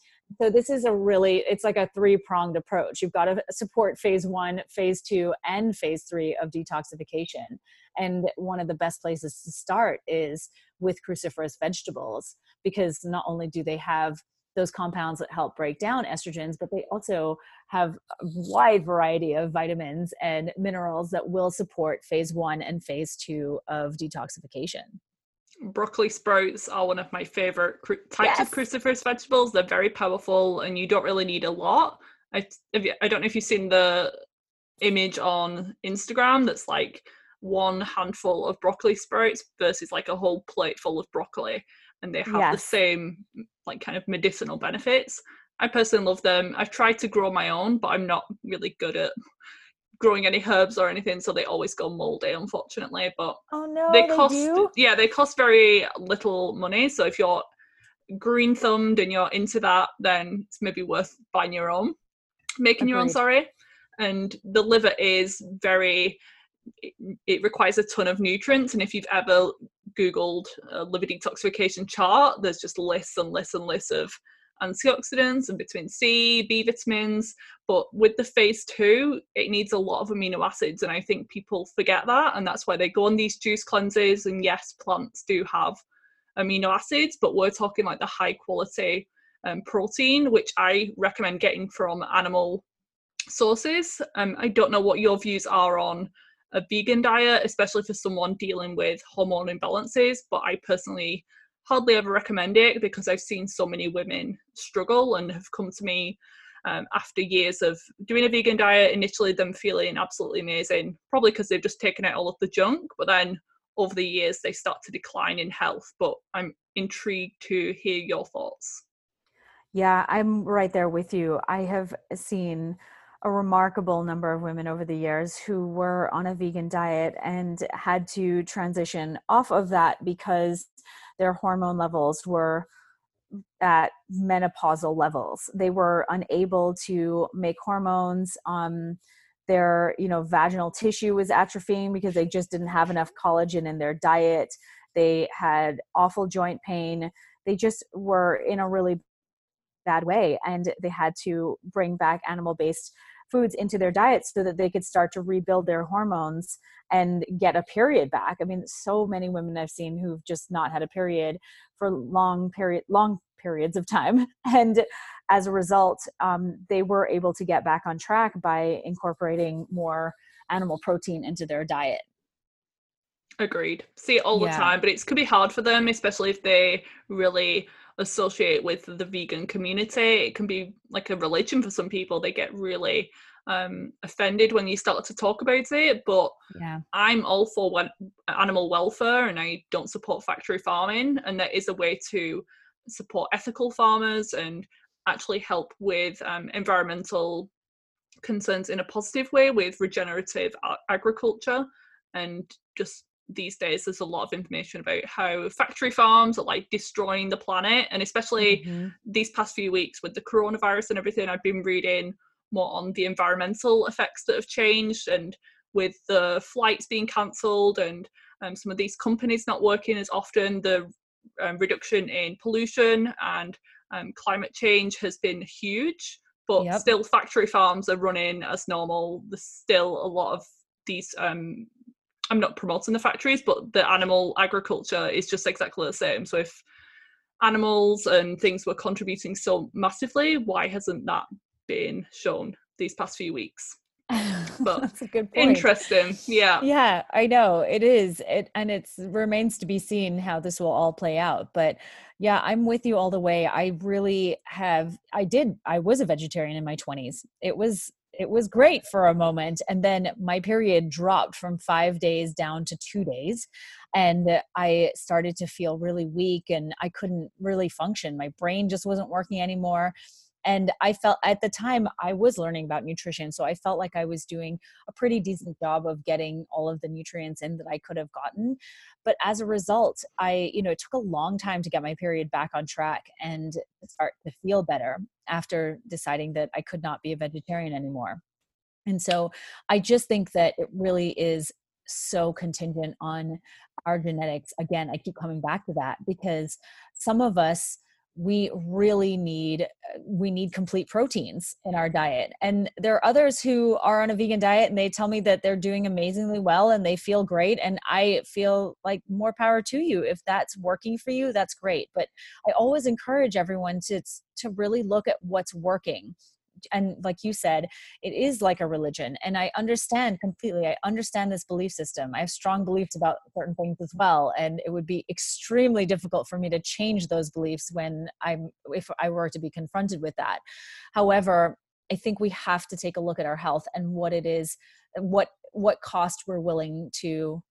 So this is a really, it's like a three-pronged approach. You've got to support phase one, phase two, and phase three of detoxification. And one of the best places to start is with cruciferous vegetables, because not only do they have those compounds that help break down estrogens, but they also have a wide variety of vitamins and minerals that will support phase one and phase two of detoxification. Broccoli sprouts are one of my favorite cru- types yes. of cruciferous vegetables. They're very powerful, and you don't really need a lot. I, you, I don't know if you've seen the image on Instagram that's like one handful of broccoli sprouts versus like a whole plate full of broccoli. And they have yes. the same like kind of medicinal benefits. I personally love them. I've tried to grow my own, but I'm not really good at growing any herbs or anything, so they always go moldy, unfortunately. But oh no, they cost they do? yeah, they cost very little money. So if you're green thumbed and you're into that, then it's maybe worth buying your own, making Agreed. your own, sorry. And the liver is very it requires a ton of nutrients, and if you've ever googled uh, liver detoxification chart, there's just lists and lists and lists of antioxidants and vitamin C, B vitamins. But with the phase two, it needs a lot of amino acids, and I think people forget that, and that's why they go on these juice cleanses. And yes, plants do have amino acids, but we're talking like the high quality um, protein, which I recommend getting from animal sources. um, I don't know what your views are on a vegan diet, especially for someone dealing with hormone imbalances, but I personally hardly ever recommend it, because I've seen so many women struggle and have come to me um, after years of doing a vegan diet, initially them feeling absolutely amazing, probably because they've just taken out all of the junk, but then over the years they start to decline in health. But I'm intrigued to hear your thoughts. Yeah, I'm right there with you. I have seen a remarkable number of women over the years who were on a vegan diet and had to transition off of that because their hormone levels were at menopausal levels. They were unable to make hormones. Um, their, you know, vaginal tissue was atrophying because they just didn't have enough collagen in their diet. They had awful joint pain. They just were in a really bad way, and they had to bring back animal-based foods into their diets so that they could start to rebuild their hormones and get a period back. I mean, so many women I've seen who've just not had a period for long period, long periods of time. And as a result, um, they were able to get back on track by incorporating more animal protein into their diet. Agreed. See it all yeah. the time, but it could be hard for them, especially if they really associate with the vegan community. It can be like a religion for some people. They get really um offended when you start to talk about it, but yeah. I'm all for what animal welfare, and I don't support factory farming, and there is a way to support ethical farmers and actually help with um, environmental concerns in a positive way with regenerative agriculture. And just these days there's a lot of information about how factory farms are like destroying the planet, and especially mm-hmm. these past few weeks with the coronavirus and everything, I've been reading more on the environmental effects that have changed, and with the flights being cancelled and um, some of these companies not working as often, the um, reduction in pollution and um, climate change has been huge. But yep. still factory farms are running as normal. There's still a lot of these um I'm not promoting the factories, but the animal agriculture is just exactly the same. So if animals and things were contributing so massively, why hasn't that been shown these past few weeks? But that's a good point. Interesting. Yeah. Yeah, I know it is. It and it remains to be seen how this will all play out. But yeah, I'm with you all the way. I really have, I did, I was a vegetarian in my twenties. It was, it was great for a moment. And then my period dropped from five days down to two days. And I started to feel really weak and I couldn't really function. My brain just wasn't working anymore. And I felt at the time I was learning about nutrition. So I felt like I was doing a pretty decent job of getting all of the nutrients in that I could have gotten. But as a result, I, you know, it took a long time to get my period back on track and start to feel better after deciding that I could not be a vegetarian anymore. And so I just think that it really is so contingent on our genetics. Again, I keep coming back to that because some of us, we really need, we need complete proteins in our diet. And there are others who are on a vegan diet and they tell me that they're doing amazingly well and they feel great. And I feel like more power to you. If that's working for you, that's great. But I always encourage everyone to, to really look at what's working. And like you said, it is like a religion. And I understand completely. I understand this belief system. I have strong beliefs about certain things as well. And it would be extremely difficult for me to change those beliefs when I'm, if I were to be confronted with that. However, I think we have to take a look at our health and what it is, what, what cost we're willing to,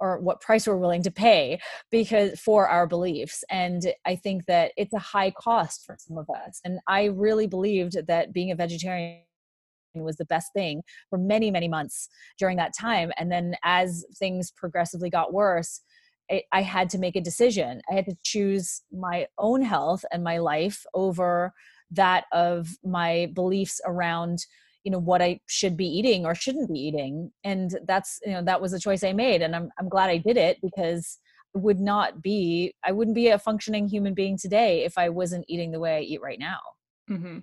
or what price we're willing to pay because for our beliefs. And I think that it's a high cost for some of us. And I really believed that being a vegetarian was the best thing for many, many months during that time. And then as things progressively got worse, I, I had to make a decision. I had to choose my own health and my life over that of my beliefs around, you know, what I should be eating or shouldn't be eating. And that's, you know, that was a choice I made. And I'm, I'm glad I did it because it would not be, I wouldn't be a functioning human being today if I wasn't eating the way I eat right now. Mm-hmm.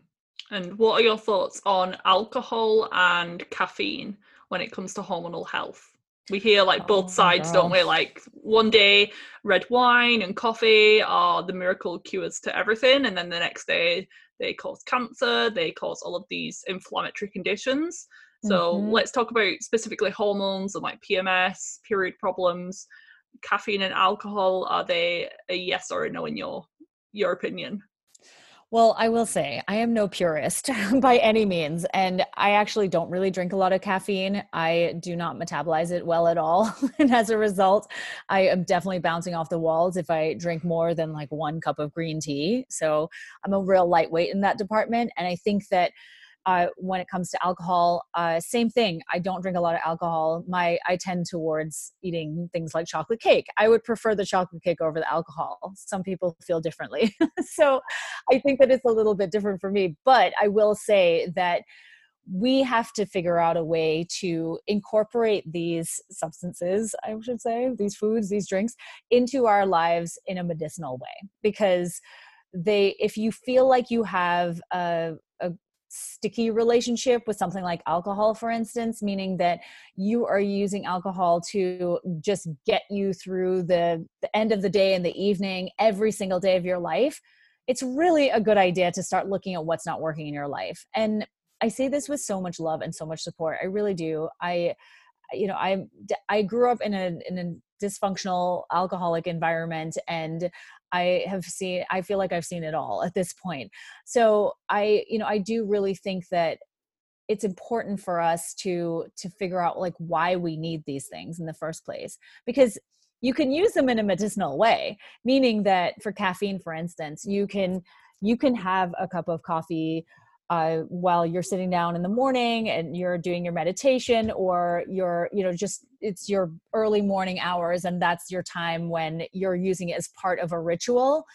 And what are your thoughts on alcohol and caffeine when it comes to hormonal health? We hear like both oh sides, don't we? Like one day red wine and coffee are the miracle cures to everything. And then the next day they cause cancer, they cause all of these inflammatory conditions. So mm-hmm. let's talk about specifically hormones and like P M S, period problems. Caffeine and alcohol, are they a yes or a no in your your opinion? Well, I will say I am no purist by any means. And I actually don't really drink a lot of caffeine. I do not metabolize it well at all. And as a result, I am definitely bouncing off the walls if I drink more than like one cup of green tea. So I'm a real lightweight in that department. And I think that uh, when it comes to alcohol, uh, same thing. I don't drink a lot of alcohol. My, I tend towards eating things like chocolate cake. I would prefer the chocolate cake over the alcohol. Some people feel differently. So I think that it's a little bit different for me, but I will say that we have to figure out a way to incorporate these substances, I should say, these foods, these drinks into our lives in a medicinal way, because they, if you feel like you have a, a sticky relationship with something like alcohol, for instance, meaning that you are using alcohol to just get you through the, the end of the day and the evening every single day of your life, it's really a good idea to start looking at what's not working in your life. And I say this with so much love and so much support. I really do. I, you know, I, I grew up in a, in a dysfunctional alcoholic environment. And I have seen, I feel like I've seen it all at this point. So I, you know, I do really think that it's important for us to, to figure out like why we need these things in the first place, because you can use them in a medicinal way, meaning that for caffeine, for instance, you can, you can have a cup of coffee Uh, while you're sitting down in the morning and you're doing your meditation, or you're, you know, just it's your early morning hours, and that's your time when you're using it as part of a ritual.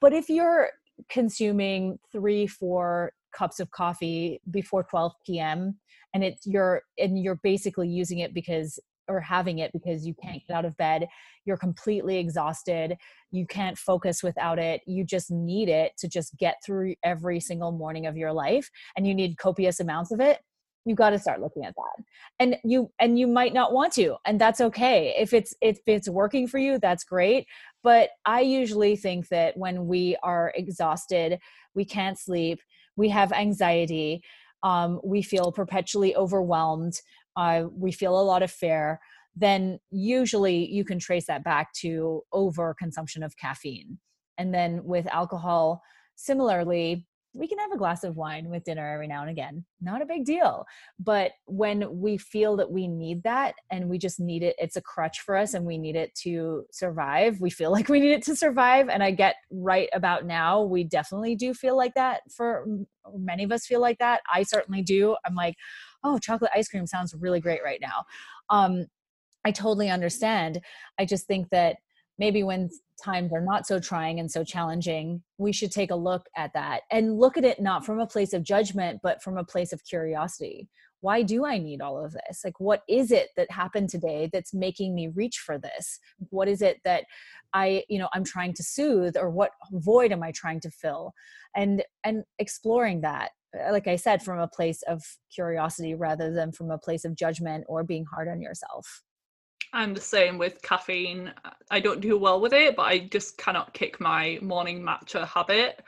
But if you're consuming three, four cups of coffee before twelve p.m. and it's you're and you're basically using it because, or having it because you can't get out of bed, you're completely exhausted, you can't focus without it, you just need it to just get through every single morning of your life, and you need copious amounts of it, you got to start looking at that. And you, and you might not want to, and that's okay. If it's, if it's working for you, that's great. But I usually think that when we are exhausted, we can't sleep, we have anxiety, um, we feel perpetually overwhelmed, Uh, we feel a lot of fear, then usually you can trace that back to overconsumption of caffeine. And then with alcohol, similarly, we can have a glass of wine with dinner every now and again. Not a big deal. But when we feel that we need that, and we just need it, it's a crutch for us and we need it to survive. We feel like we need it to survive. And I get right about now, we definitely do feel like that. For many of us feel like that. I certainly do. I'm like, oh, chocolate ice cream sounds really great right now. Um, I totally understand. I just think that maybe when times are not so trying and so challenging, we should take a look at that and look at it not from a place of judgment, but from a place of curiosity. Why do I need all of this? Like, what is it that happened today that's making me reach for this? What is it that I, you know, I'm trying to soothe, or what void am I trying to fill? And, and exploring that, like I said, from a place of curiosity rather than from a place of judgment or being hard on yourself. I'm the same with caffeine. I don't do well with it, but I just cannot kick my morning matcha habit.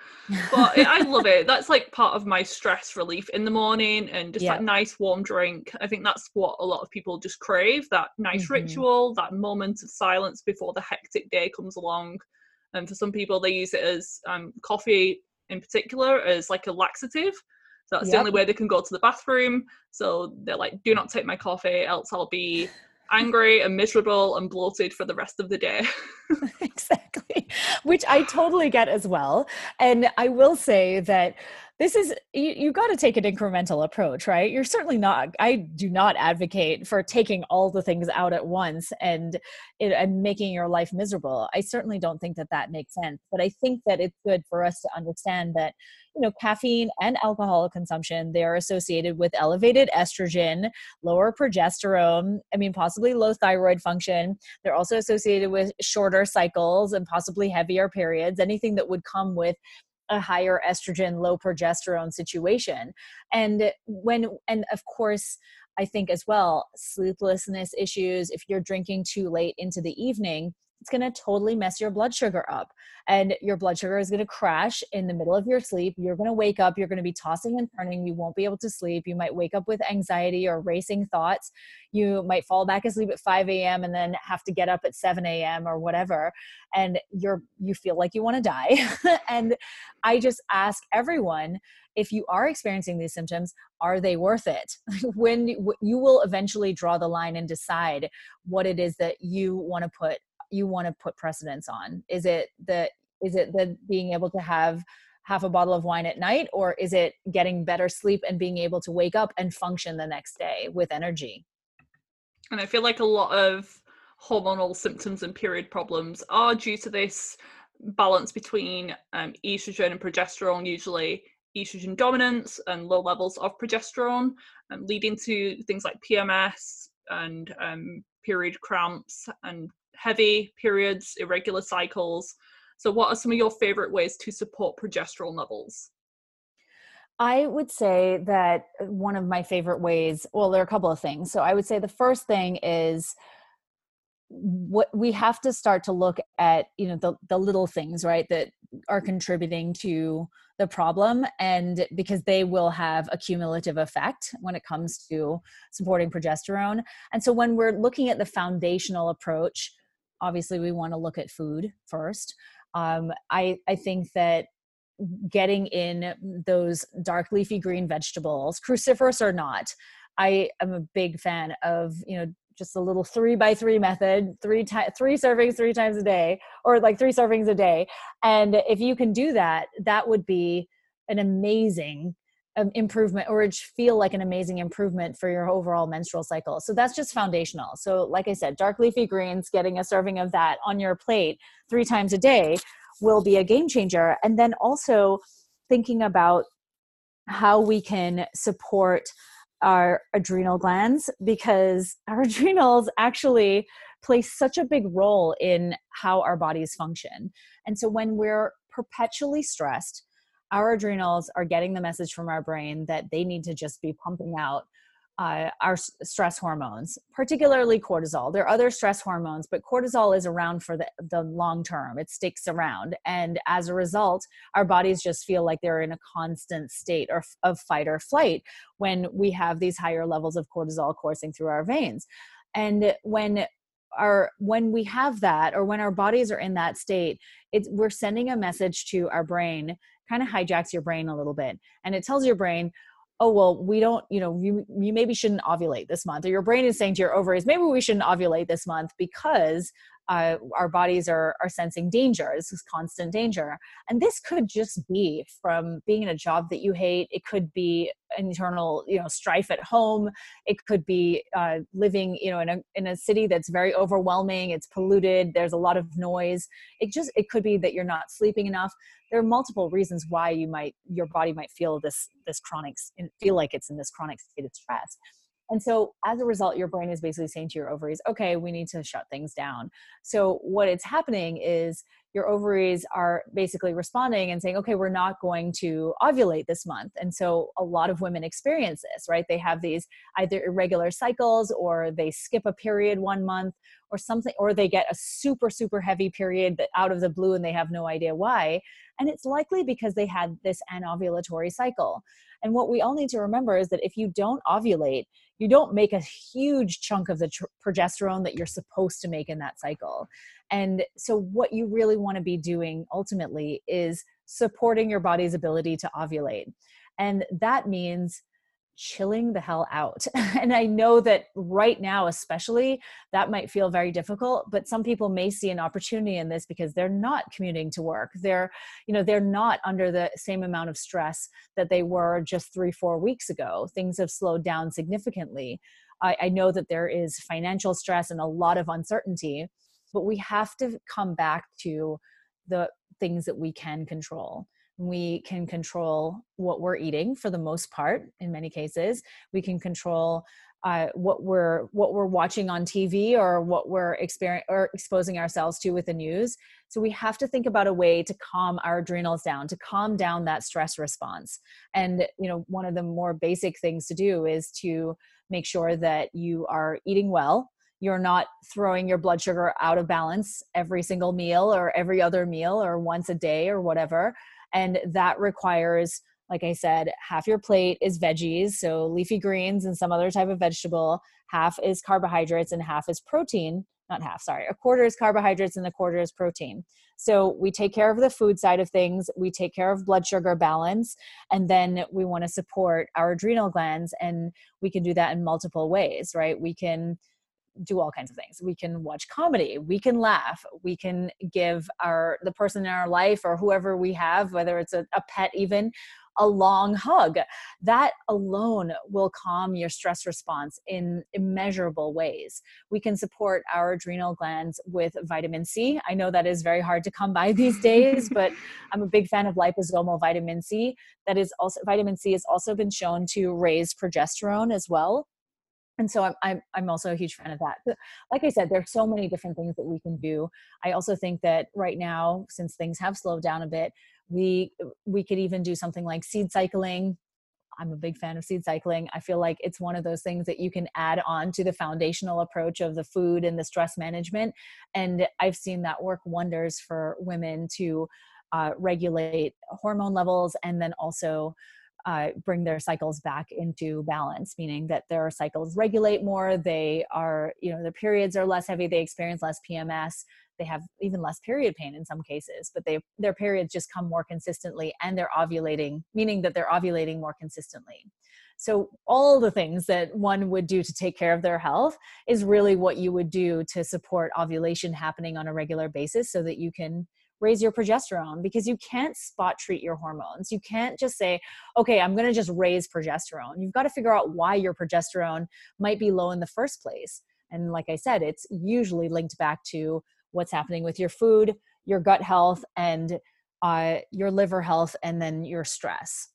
But it, I love it. That's like part of my stress relief in the morning, and just yep. that nice warm drink. I think that's what a lot of people just crave, that nice mm-hmm. ritual, that moment of silence before the hectic day comes along. And for some people, they use it as um, coffee in particular as like a laxative. So that's yep. the only way they can go to the bathroom. So they're like, do not take my coffee, else I'll be angry and miserable and bloated for the rest of the day. Exactly. Which I totally get as well. And I will say that this is, you, you got to take an incremental approach, right? You're certainly not, I do not advocate for taking all the things out at once and, it, and making your life miserable. I certainly don't think that that makes sense. But I think that it's good for us to understand that, you know, caffeine and alcohol consumption, they are associated with elevated estrogen, lower progesterone, I mean, possibly low thyroid function. They're also associated with shorter cycles and possibly heavier periods, anything that would come with a higher estrogen, low progesterone situation. And when, and of course, I think as well, sleeplessness issues, if you're drinking too late into the evening, it's going to totally mess your blood sugar up, and your blood sugar is going to crash in the middle of your sleep. You're going to wake up, you're going to be tossing and turning. You won't be able to sleep. You might wake up with anxiety or racing thoughts. You might fall back asleep at five a.m. and then have to get up at seven a.m. or whatever. And you're, you feel like you want to die. And I just ask everyone, if you are experiencing these symptoms, are they worth it? When you will eventually draw the line and decide what it is that you want to put you want to put precedence on. Is it the, is it the being able to have half a bottle of wine at night, or is it getting better sleep and being able to wake up and function the next day with energy? And I feel like a lot of hormonal symptoms and period problems are due to this balance between um, estrogen and progesterone, usually estrogen dominance and low levels of progesterone, um, leading to things like P M S and um, period cramps and heavy periods, irregular cycles. So what are some of your favorite ways to support progesterone levels? I would say that one of my favorite ways, well, there are a couple of things. So I would say the first thing is what we have to start to look at, you know, the, the little things, right, that are contributing to the problem, and because they will have a cumulative effect when it comes to supporting progesterone. And so when we're looking at the foundational approach, obviously we want to look at food first. Um, I, I think that getting in those dark leafy green vegetables, cruciferous or not, I am a big fan of, you know, just a little three by three method, three ti- three servings three times a day, or like three servings a day. And if you can do that, that would be an amazing um, improvement, or it'd feel like an amazing improvement for your overall menstrual cycle. So that's just foundational. So like I said, dark leafy greens, getting a serving of that on your plate three times a day will be a game changer. And then also thinking about how we can support our adrenal glands, because our adrenals actually play such a big role in how our bodies function. And so when we're perpetually stressed, our adrenals are getting the message from our brain that they need to just be pumping out uh, our s- stress hormones, particularly cortisol. There are other stress hormones, but cortisol is around for the, the long term. It sticks around. And as a result, our bodies just feel like they're in a constant state or, of fight or flight when we have these higher levels of cortisol coursing through our veins. And when our, when we have that, or when our bodies are in that state, it's, we're sending a message to our brain, kind of hijacks your brain a little bit. And it tells your brain, oh, well, we don't, you know, you, you maybe shouldn't ovulate this month, or your brain is saying to your ovaries, maybe we shouldn't ovulate this month because uh, our bodies are, are sensing danger. This is constant danger. And this could just be from being in a job that you hate. It could be internal, you know, strife at home. It could be uh, living, you know, in a, in a city that's very overwhelming. It's polluted. There's a lot of noise. It just, it could be that you're not sleeping enough. There are multiple reasons why you might, your body might feel this, this chronic, feel like it's in this chronic state of stress. And so as a result, your brain is basically saying to your ovaries, okay, we need to shut things down. So what it's happening is your ovaries are basically responding and saying, okay, we're not going to ovulate this month. And so a lot of women experience this, right? They have these either irregular cycles, or they skip a period one month or something, or they get a super, super heavy period that out of the blue and they have no idea why. And it's likely because they had this anovulatory cycle. And what we all need to remember is that if you don't ovulate, you don't make a huge chunk of the tr- progesterone that you're supposed to make in that cycle. And so what you really want to be doing ultimately is supporting your body's ability to ovulate. And that means chilling the hell out. And I know that right now, especially, that might feel very difficult, but some people may see an opportunity in this because they're not commuting to work. They're, you know, they're not under the same amount of stress that they were just three, four weeks ago. Things have slowed down significantly. I, I know that there is financial stress and a lot of uncertainty, but we have to come back to the things that we can control. We can control what we're eating for the most part. In many cases, we can control uh, what we're what we're watching on T V, or what we're exper- or exposing ourselves to with the news. So we have to think about a way to calm our adrenals down, to calm down that stress response. And you know, one of the more basic things to do is to make sure that you are eating well. You're not throwing your blood sugar out of balance every single meal, or every other meal, or once a day, or whatever. And that requires, like I said, half your plate is veggies, so leafy greens and some other type of vegetable. Half is carbohydrates and half is protein. Not half, sorry. A quarter is carbohydrates and a quarter is protein. So we take care of the food side of things. We take care of blood sugar balance. And then we want to support our adrenal glands. And we can do that in multiple ways, right? We can do all kinds of things. We can watch comedy. We can laugh. We can give our, the person in our life, or whoever we have, whether it's a, a pet, even a long hug. That alone will calm your stress response in immeasurable ways. We can support our adrenal glands with vitamin C. I know that is very hard to come by these days, but I'm a big fan of liposomal vitamin C. That is also, vitamin C has also been shown to raise progesterone as well. And so I'm, I'm I'm also a huge fan of that. But like I said, there's so many different things that we can do. I also think that right now, since things have slowed down a bit, we we could even do something like seed cycling. I'm a big fan of seed cycling. I feel like it's one of those things that you can add on to the foundational approach of the food and the stress management. And I've seen that work wonders for women to uh, regulate hormone levels, and then also uh, bring their cycles back into balance, meaning that their cycles regulate more. They are, you know, their periods are less heavy. They experience less P M S. They have even less period pain in some cases, but they, their periods just come more consistently, and they're ovulating, meaning that they're ovulating more consistently. So all the things that one would do to take care of their health is really what you would do to support ovulation happening on a regular basis so that you can raise your progesterone, because you can't spot treat your hormones. You can't just say, okay, I'm going to just raise progesterone. You've got to figure out why your progesterone might be low in the first place. And like I said, it's usually linked back to what's happening with your food, your gut health, and uh, your liver health, and then your stress.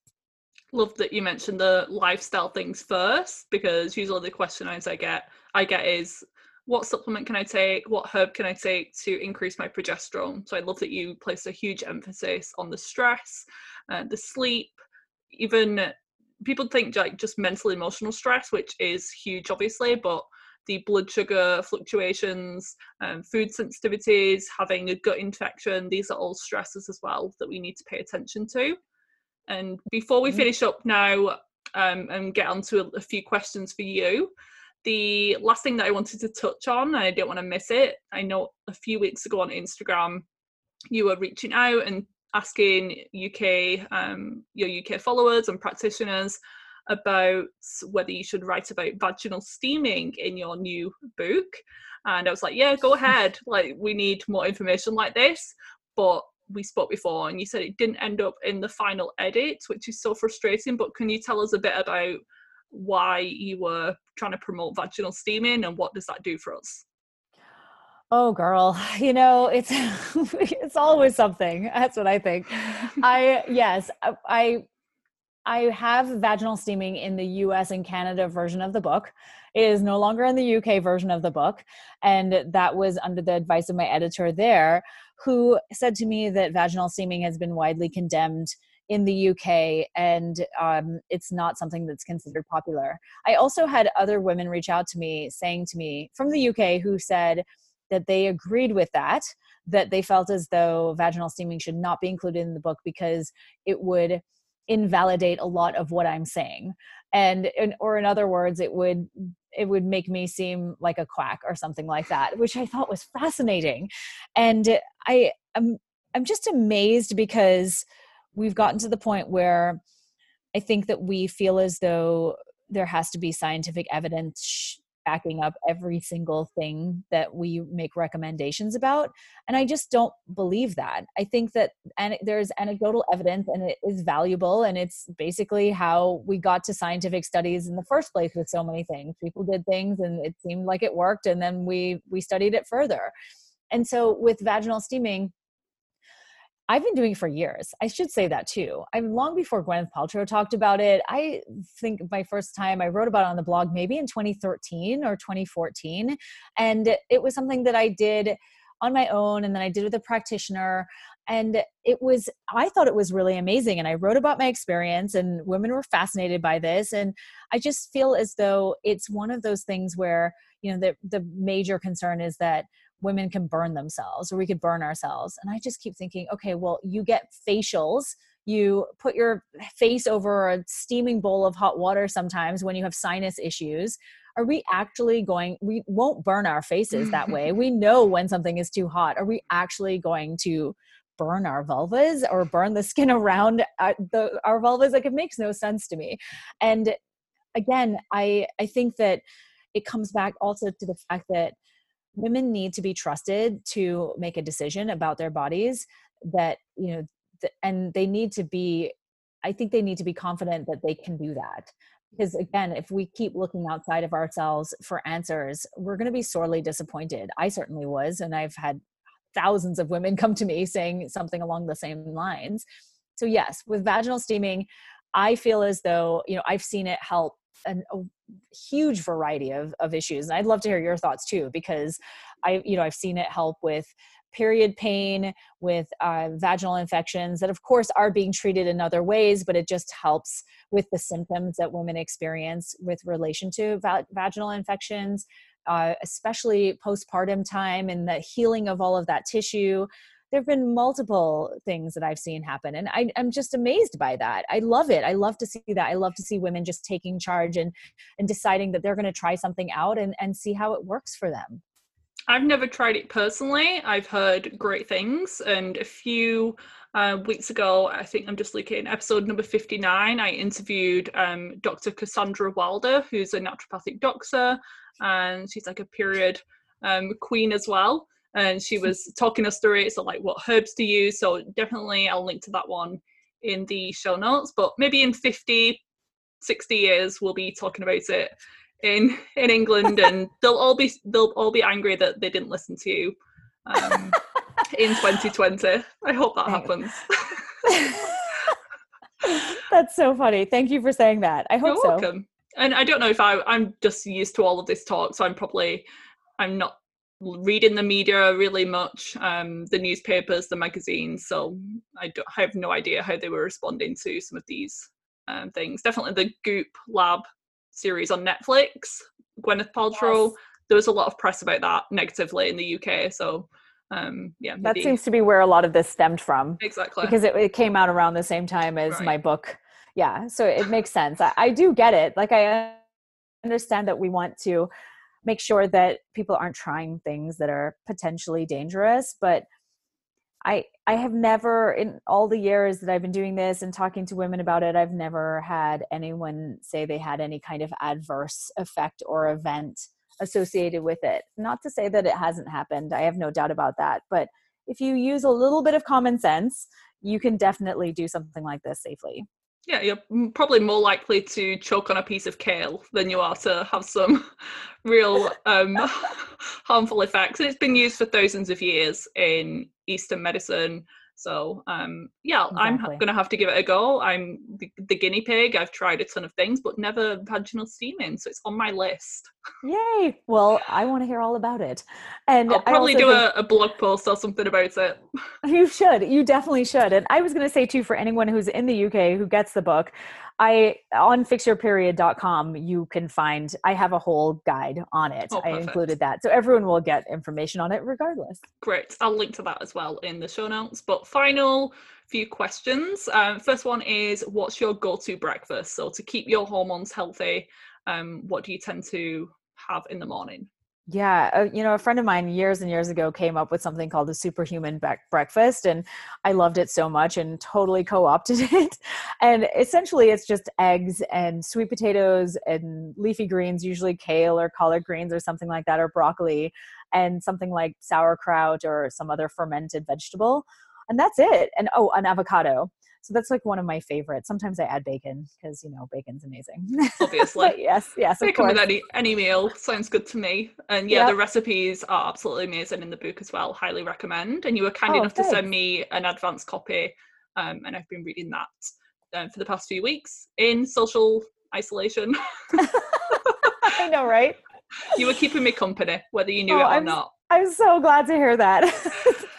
Love that you mentioned the lifestyle things first, because usually the question I get, I get is, what supplement can I take? What herb can I take to increase my progesterone? So I love that you place a huge emphasis on the stress, uh, the sleep. Even people think like just mental, emotional stress, which is huge, obviously, but the blood sugar fluctuations, um, food sensitivities, having a gut infection, these are all stresses as well that we need to pay attention to. And before we finish up now um, and get on to a, a few questions for you, the last thing that I wanted to touch on, and I don't want to miss it, I know a few weeks ago on Instagram, you were reaching out and asking U K, um, your U K followers and practitioners about whether you should write about vaginal steaming in your new book. And I was like, yeah, go ahead. Like, we need more information like this. But we spoke before and you said it didn't end up in the final edit, which is so frustrating. But can you tell us a bit about why you were trying to promote vaginal steaming and what does that do for us? Oh girl, you know, it's it's always something. That's what I think. I yes, I I have vaginal steaming in the U S and Canada version of the book. It is no longer in the U K version of the book, and that was under the advice of my editor there, who said to me that vaginal steaming has been widely condemned in the U K, and um, it's not something that's considered popular. I also had other women reach out to me saying to me from the U K who said that they agreed with that, that they felt as though vaginal steaming should not be included in the book because it would invalidate a lot of what I'm saying. And, and or in other words, it would it would make me seem like a quack or something like that, which I thought was fascinating. And I, I'm, I'm just amazed because we've gotten to the point where I think that we feel as though there has to be scientific evidence backing up every single thing that we make recommendations about. And I just don't believe that. I think that and there's anecdotal evidence, and it is valuable. And it's basically how we got to scientific studies in the first place with so many things. People did things and it seemed like it worked. And then we, we studied it further. And so with vaginal steaming, I've been doing it for years. I should say that too. I'm long before Gwyneth Paltrow talked about it. I think my first time I wrote about it on the blog, maybe in twenty thirteen or twenty fourteen. And it was something that I did on my own. And then I did with a practitioner, and it was, I thought it was really amazing. And I wrote about my experience, and women were fascinated by this. And I just feel as though it's one of those things where, you know, the, the major concern is that women can burn themselves, or we could burn ourselves. And I just keep thinking, okay, well, you get facials, you put your face over a steaming bowl of hot water sometimes when you have sinus issues. Are we actually going, we won't burn our faces that way. We know when something is too hot. Are we actually going to burn our vulvas or burn the skin around our, the, our vulvas? Like, it makes no sense to me. And again, I, I think that it comes back also to the fact that women need to be trusted to make a decision about their bodies, that, you know, th- and they need to be, I think they need to be confident that they can do that. Because again, if we keep looking outside of ourselves for answers, we're going to be sorely disappointed. I certainly was. And I've had thousands of women come to me saying something along the same lines. So yes, with vaginal steaming, I feel as though, you know, I've seen it help An, a huge variety of, of issues. And I'd love to hear your thoughts too, because I, you know, I've seen it help with period pain, with uh, vaginal infections that of course are being treated in other ways, but it just helps with the symptoms that women experience with relation to va- vaginal infections, uh, especially postpartum time and the healing of all of that tissue. there've been multiple things that I've seen happen. And I, I'm just amazed by that. I love it. I love to see that. I love to see women just taking charge and, and deciding that they're going to try something out and, and see how it works for them. I've never tried it personally. I've heard great things. And a few uh, weeks ago, I think I'm just looking, episode number fifty-nine, I interviewed um, Doctor Cassandra Wilder, who's a naturopathic doctor, and she's like a period um, queen as well. And she was talking us through it, so like what herbs to use. So definitely I'll link to that one in the show notes. But maybe in fifty, sixty years, we'll be talking about it in in England, and they'll all be they'll all be angry that they didn't listen to you um, in twenty twenty. I hope that happens. That's so funny. Thank you for saying that. I hope You're so. Welcome. And I don't know if I I'm just used to all of this talk, so I'm probably I'm not reading the media really much, um, the newspapers, the magazines. So I, don't, I have no idea how they were responding to some of these um, things. Definitely the Goop Lab series on Netflix, Gwyneth Paltrow. Yes. There was a lot of press about that negatively in the U K. So um, yeah, maybe. That seems to be where a lot of this stemmed from. Exactly. Because it, it came out around the same time as right. my book. Yeah. So it makes sense. I, I do get it. Like, I understand that we want to make sure that people aren't trying things that are potentially dangerous. But I I have never, in all the years that I've been doing this and talking to women about it, I've never had anyone say they had any kind of adverse effect or event associated with it. Not to say that it hasn't happened. I have no doubt about that. But if you use a little bit of common sense, you can definitely do something like this safely. Yeah, you're probably more likely to choke on a piece of kale than you are to have some real um, harmful effects. And it's been used for thousands of years in Eastern medicine. So um, yeah, exactly. I'm going to have to give it a go. I'm the, the guinea pig. I've tried a ton of things, but never vaginal steaming. So it's on my list. Yay. Well, I want to hear all about it. And I'll probably do think... a, a blog post or something about it. You should. You definitely should. And I was going to say too, for anyone who's in the U K who gets the book, I on fix your period dot com, you can find, I have a whole guide on it. Oh, I included that. So everyone will get information on it regardless. Great. I'll link to that as well in the show notes. But final few questions. Um, first one is, what's your go-to breakfast? So to keep your hormones healthy, um, what do you tend to have in the morning? Yeah. Uh, you know, a friend of mine years and years ago came up with something called the superhuman be- breakfast. And I loved it so much and totally co-opted it. And essentially it's just eggs and sweet potatoes and leafy greens, usually kale or collard greens or something like that, or broccoli, and something like sauerkraut or some other fermented vegetable. And that's it. And oh, an avocado. So that's like one of my favorites. Sometimes I add bacon because, you know, bacon's amazing. Obviously. yes, yes, of bacon course. With any, any meal sounds good to me. And yeah, yep. The recipes are absolutely amazing in the book as well. Highly recommend. And you were kind oh, enough thanks. to send me an advance copy. Um, and I've been reading that um, for the past few weeks in social isolation. I know, right? You were keeping me company, whether you knew oh, it or I'm... not. I'm so glad to hear that. It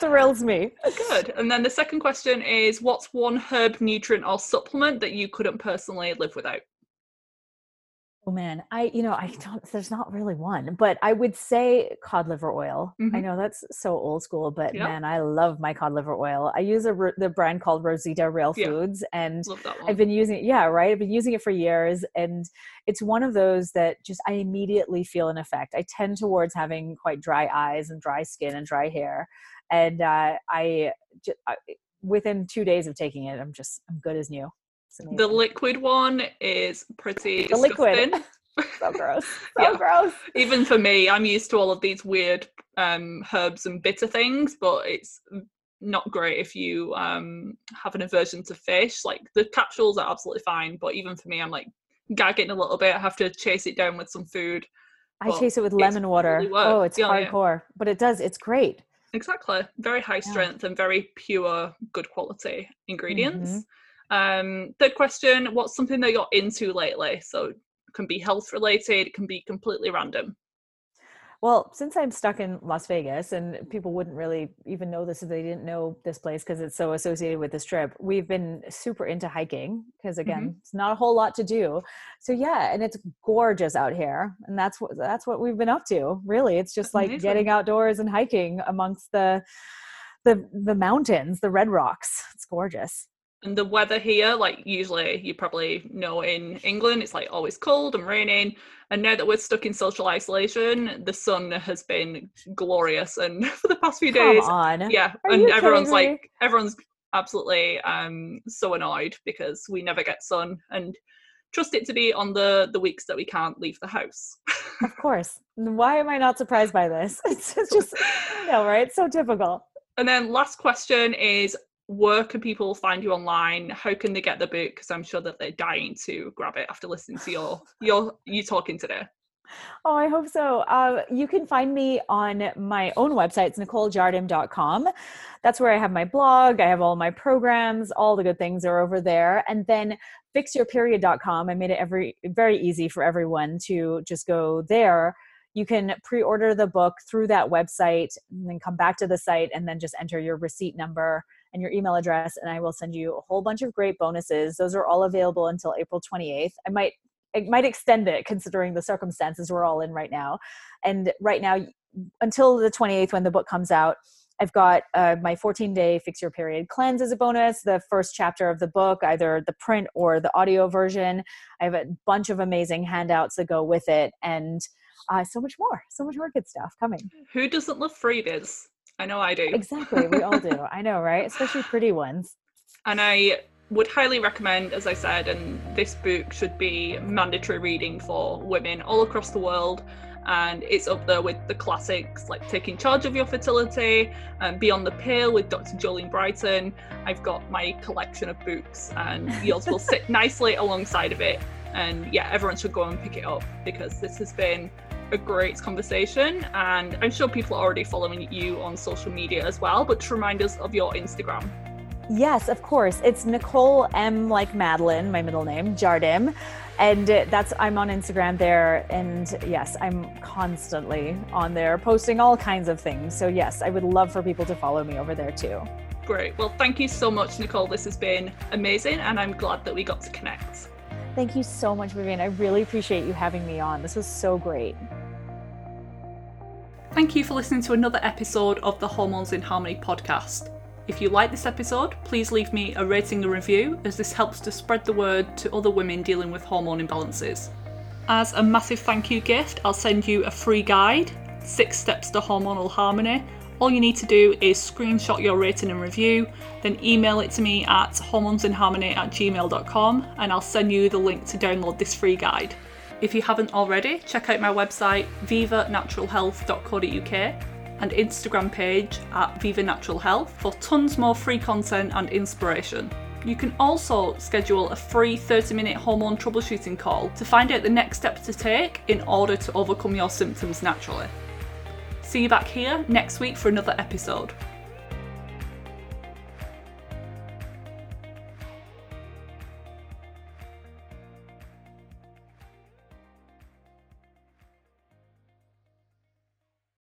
thrills me. Good. And then the second question is, what's one herb, nutrient, or supplement that you couldn't personally live without? Oh man, I, you know, I don't, there's not really one, but I would say cod liver oil. Mm-hmm. I know that's so old school, but yep. man, I love my cod liver oil. I use a, the brand called Rosita Real Foods, yeah. and I've been using it. Yeah. Right. I've been using it for years. And it's one of those that just, I immediately feel an effect. I tend towards having quite dry eyes and dry skin and dry hair. And uh, I, just, I, within two days of taking it, I'm just, I'm good as new. The liquid one is pretty the disgusting. Liquid. So gross. So yeah. gross. Even for me, I'm used to all of these weird um, herbs and bitter things, but it's not great if you um, have an aversion to fish. Like the capsules are absolutely fine, but even for me, I'm like gagging a little bit. I have to chase it down with some food. I but chase it with lemon water. Really oh, it's yeah, hardcore, yeah. but it does. It's great. Exactly. Very high strength yeah. and very pure, good quality ingredients. Mm-hmm. Um, third question, what's something that you're into lately? So it can be health related, it can be completely random. Well, since I'm stuck in Las Vegas, and people wouldn't really even know this if they didn't know this place because it's so associated with this trip, we've been super into hiking because, again, mm-hmm. it's not a whole lot to do. So yeah, and it's gorgeous out here, and that's what that's what we've been up to. Really, it's just that's like amazing. Getting outdoors and hiking amongst the the the mountains, the red rocks. It's gorgeous. And the weather here, like usually you probably know in England, it's like always cold and raining. And now that we're stuck in social isolation, the sun has been glorious. And for the past few Come days, on. yeah, Are and everyone's like, everyone's absolutely um, so annoyed because we never get sun and trust it to be on the, the weeks that we can't leave the house. Of course. Why am I not surprised by this? It's, it's just, you know, right? It's so typical. And then last question is, where can people find you online? How can they get the book? Because I'm sure that they're dying to grab it after listening to your your you talking today. Oh, I hope so. Uh, you can find me on my own website. It's Nicole Jardim dot com. That's where I have my blog. I have all my programs. All the good things are over there. And then Fix Your Period dot com. I made it every very easy for everyone to just go there. You can pre-order the book through that website and then come back to the site and then just enter your receipt number and your email address, and I will send you a whole bunch of great bonuses. Those are all available until April twenty-eighth. I might I might extend it considering the circumstances we're all in right now. And right now, until the twenty-eighth when the book comes out, I've got uh, my fourteen-day Fix Your Period Cleanse as a bonus, the first chapter of the book, either the print or the audio version. I have a bunch of amazing handouts that go with it, and uh, so much more, so much more good stuff coming. Who doesn't love freebies? I know I do. Exactly. We all do. I know, right? Especially pretty ones. And I would highly recommend, as I said, and this book should be mandatory reading for women all across the world. And it's up there with the classics like Taking Charge of Your Fertility and Beyond the Pale with Doctor Jolene Brighton. I've got my collection of books and yours will sit nicely alongside of it. And yeah, everyone should go and pick it up because this has been a great conversation, and I'm sure people are already following you on social media as well, but to remind us of your Instagram. Yes, of course. It's Nicole M, like Madeline, my middle name, Jardim, and that's I'm on Instagram there, and yes, I'm constantly on there posting all kinds of things, so yes, I would love for people to follow me over there too. Great. Well, thank you so much, Nicole. This has been amazing, and I'm glad that we got to connect. Thank you so much, Vivian. I really appreciate you having me on. This was so great. Thank you for listening to another episode of the Hormones in Harmony podcast. If you like this episode, please leave me a rating and review, as this helps to spread the word to other women dealing with hormone imbalances. As a massive thank you gift, I'll send you a free guide, Six Steps to Hormonal Harmony. All you need to do is screenshot your rating and review, then email it to me at hormonesinharmony at gmail dot com, and I'll send you the link to download this free guide. If you haven't already, check out my website viva natural health dot co dot uk and Instagram page at viva natural health for tons more free content and inspiration. You can also schedule a free thirty minute hormone troubleshooting call to find out the next steps to take in order to overcome your symptoms naturally. See you back here next week for another episode.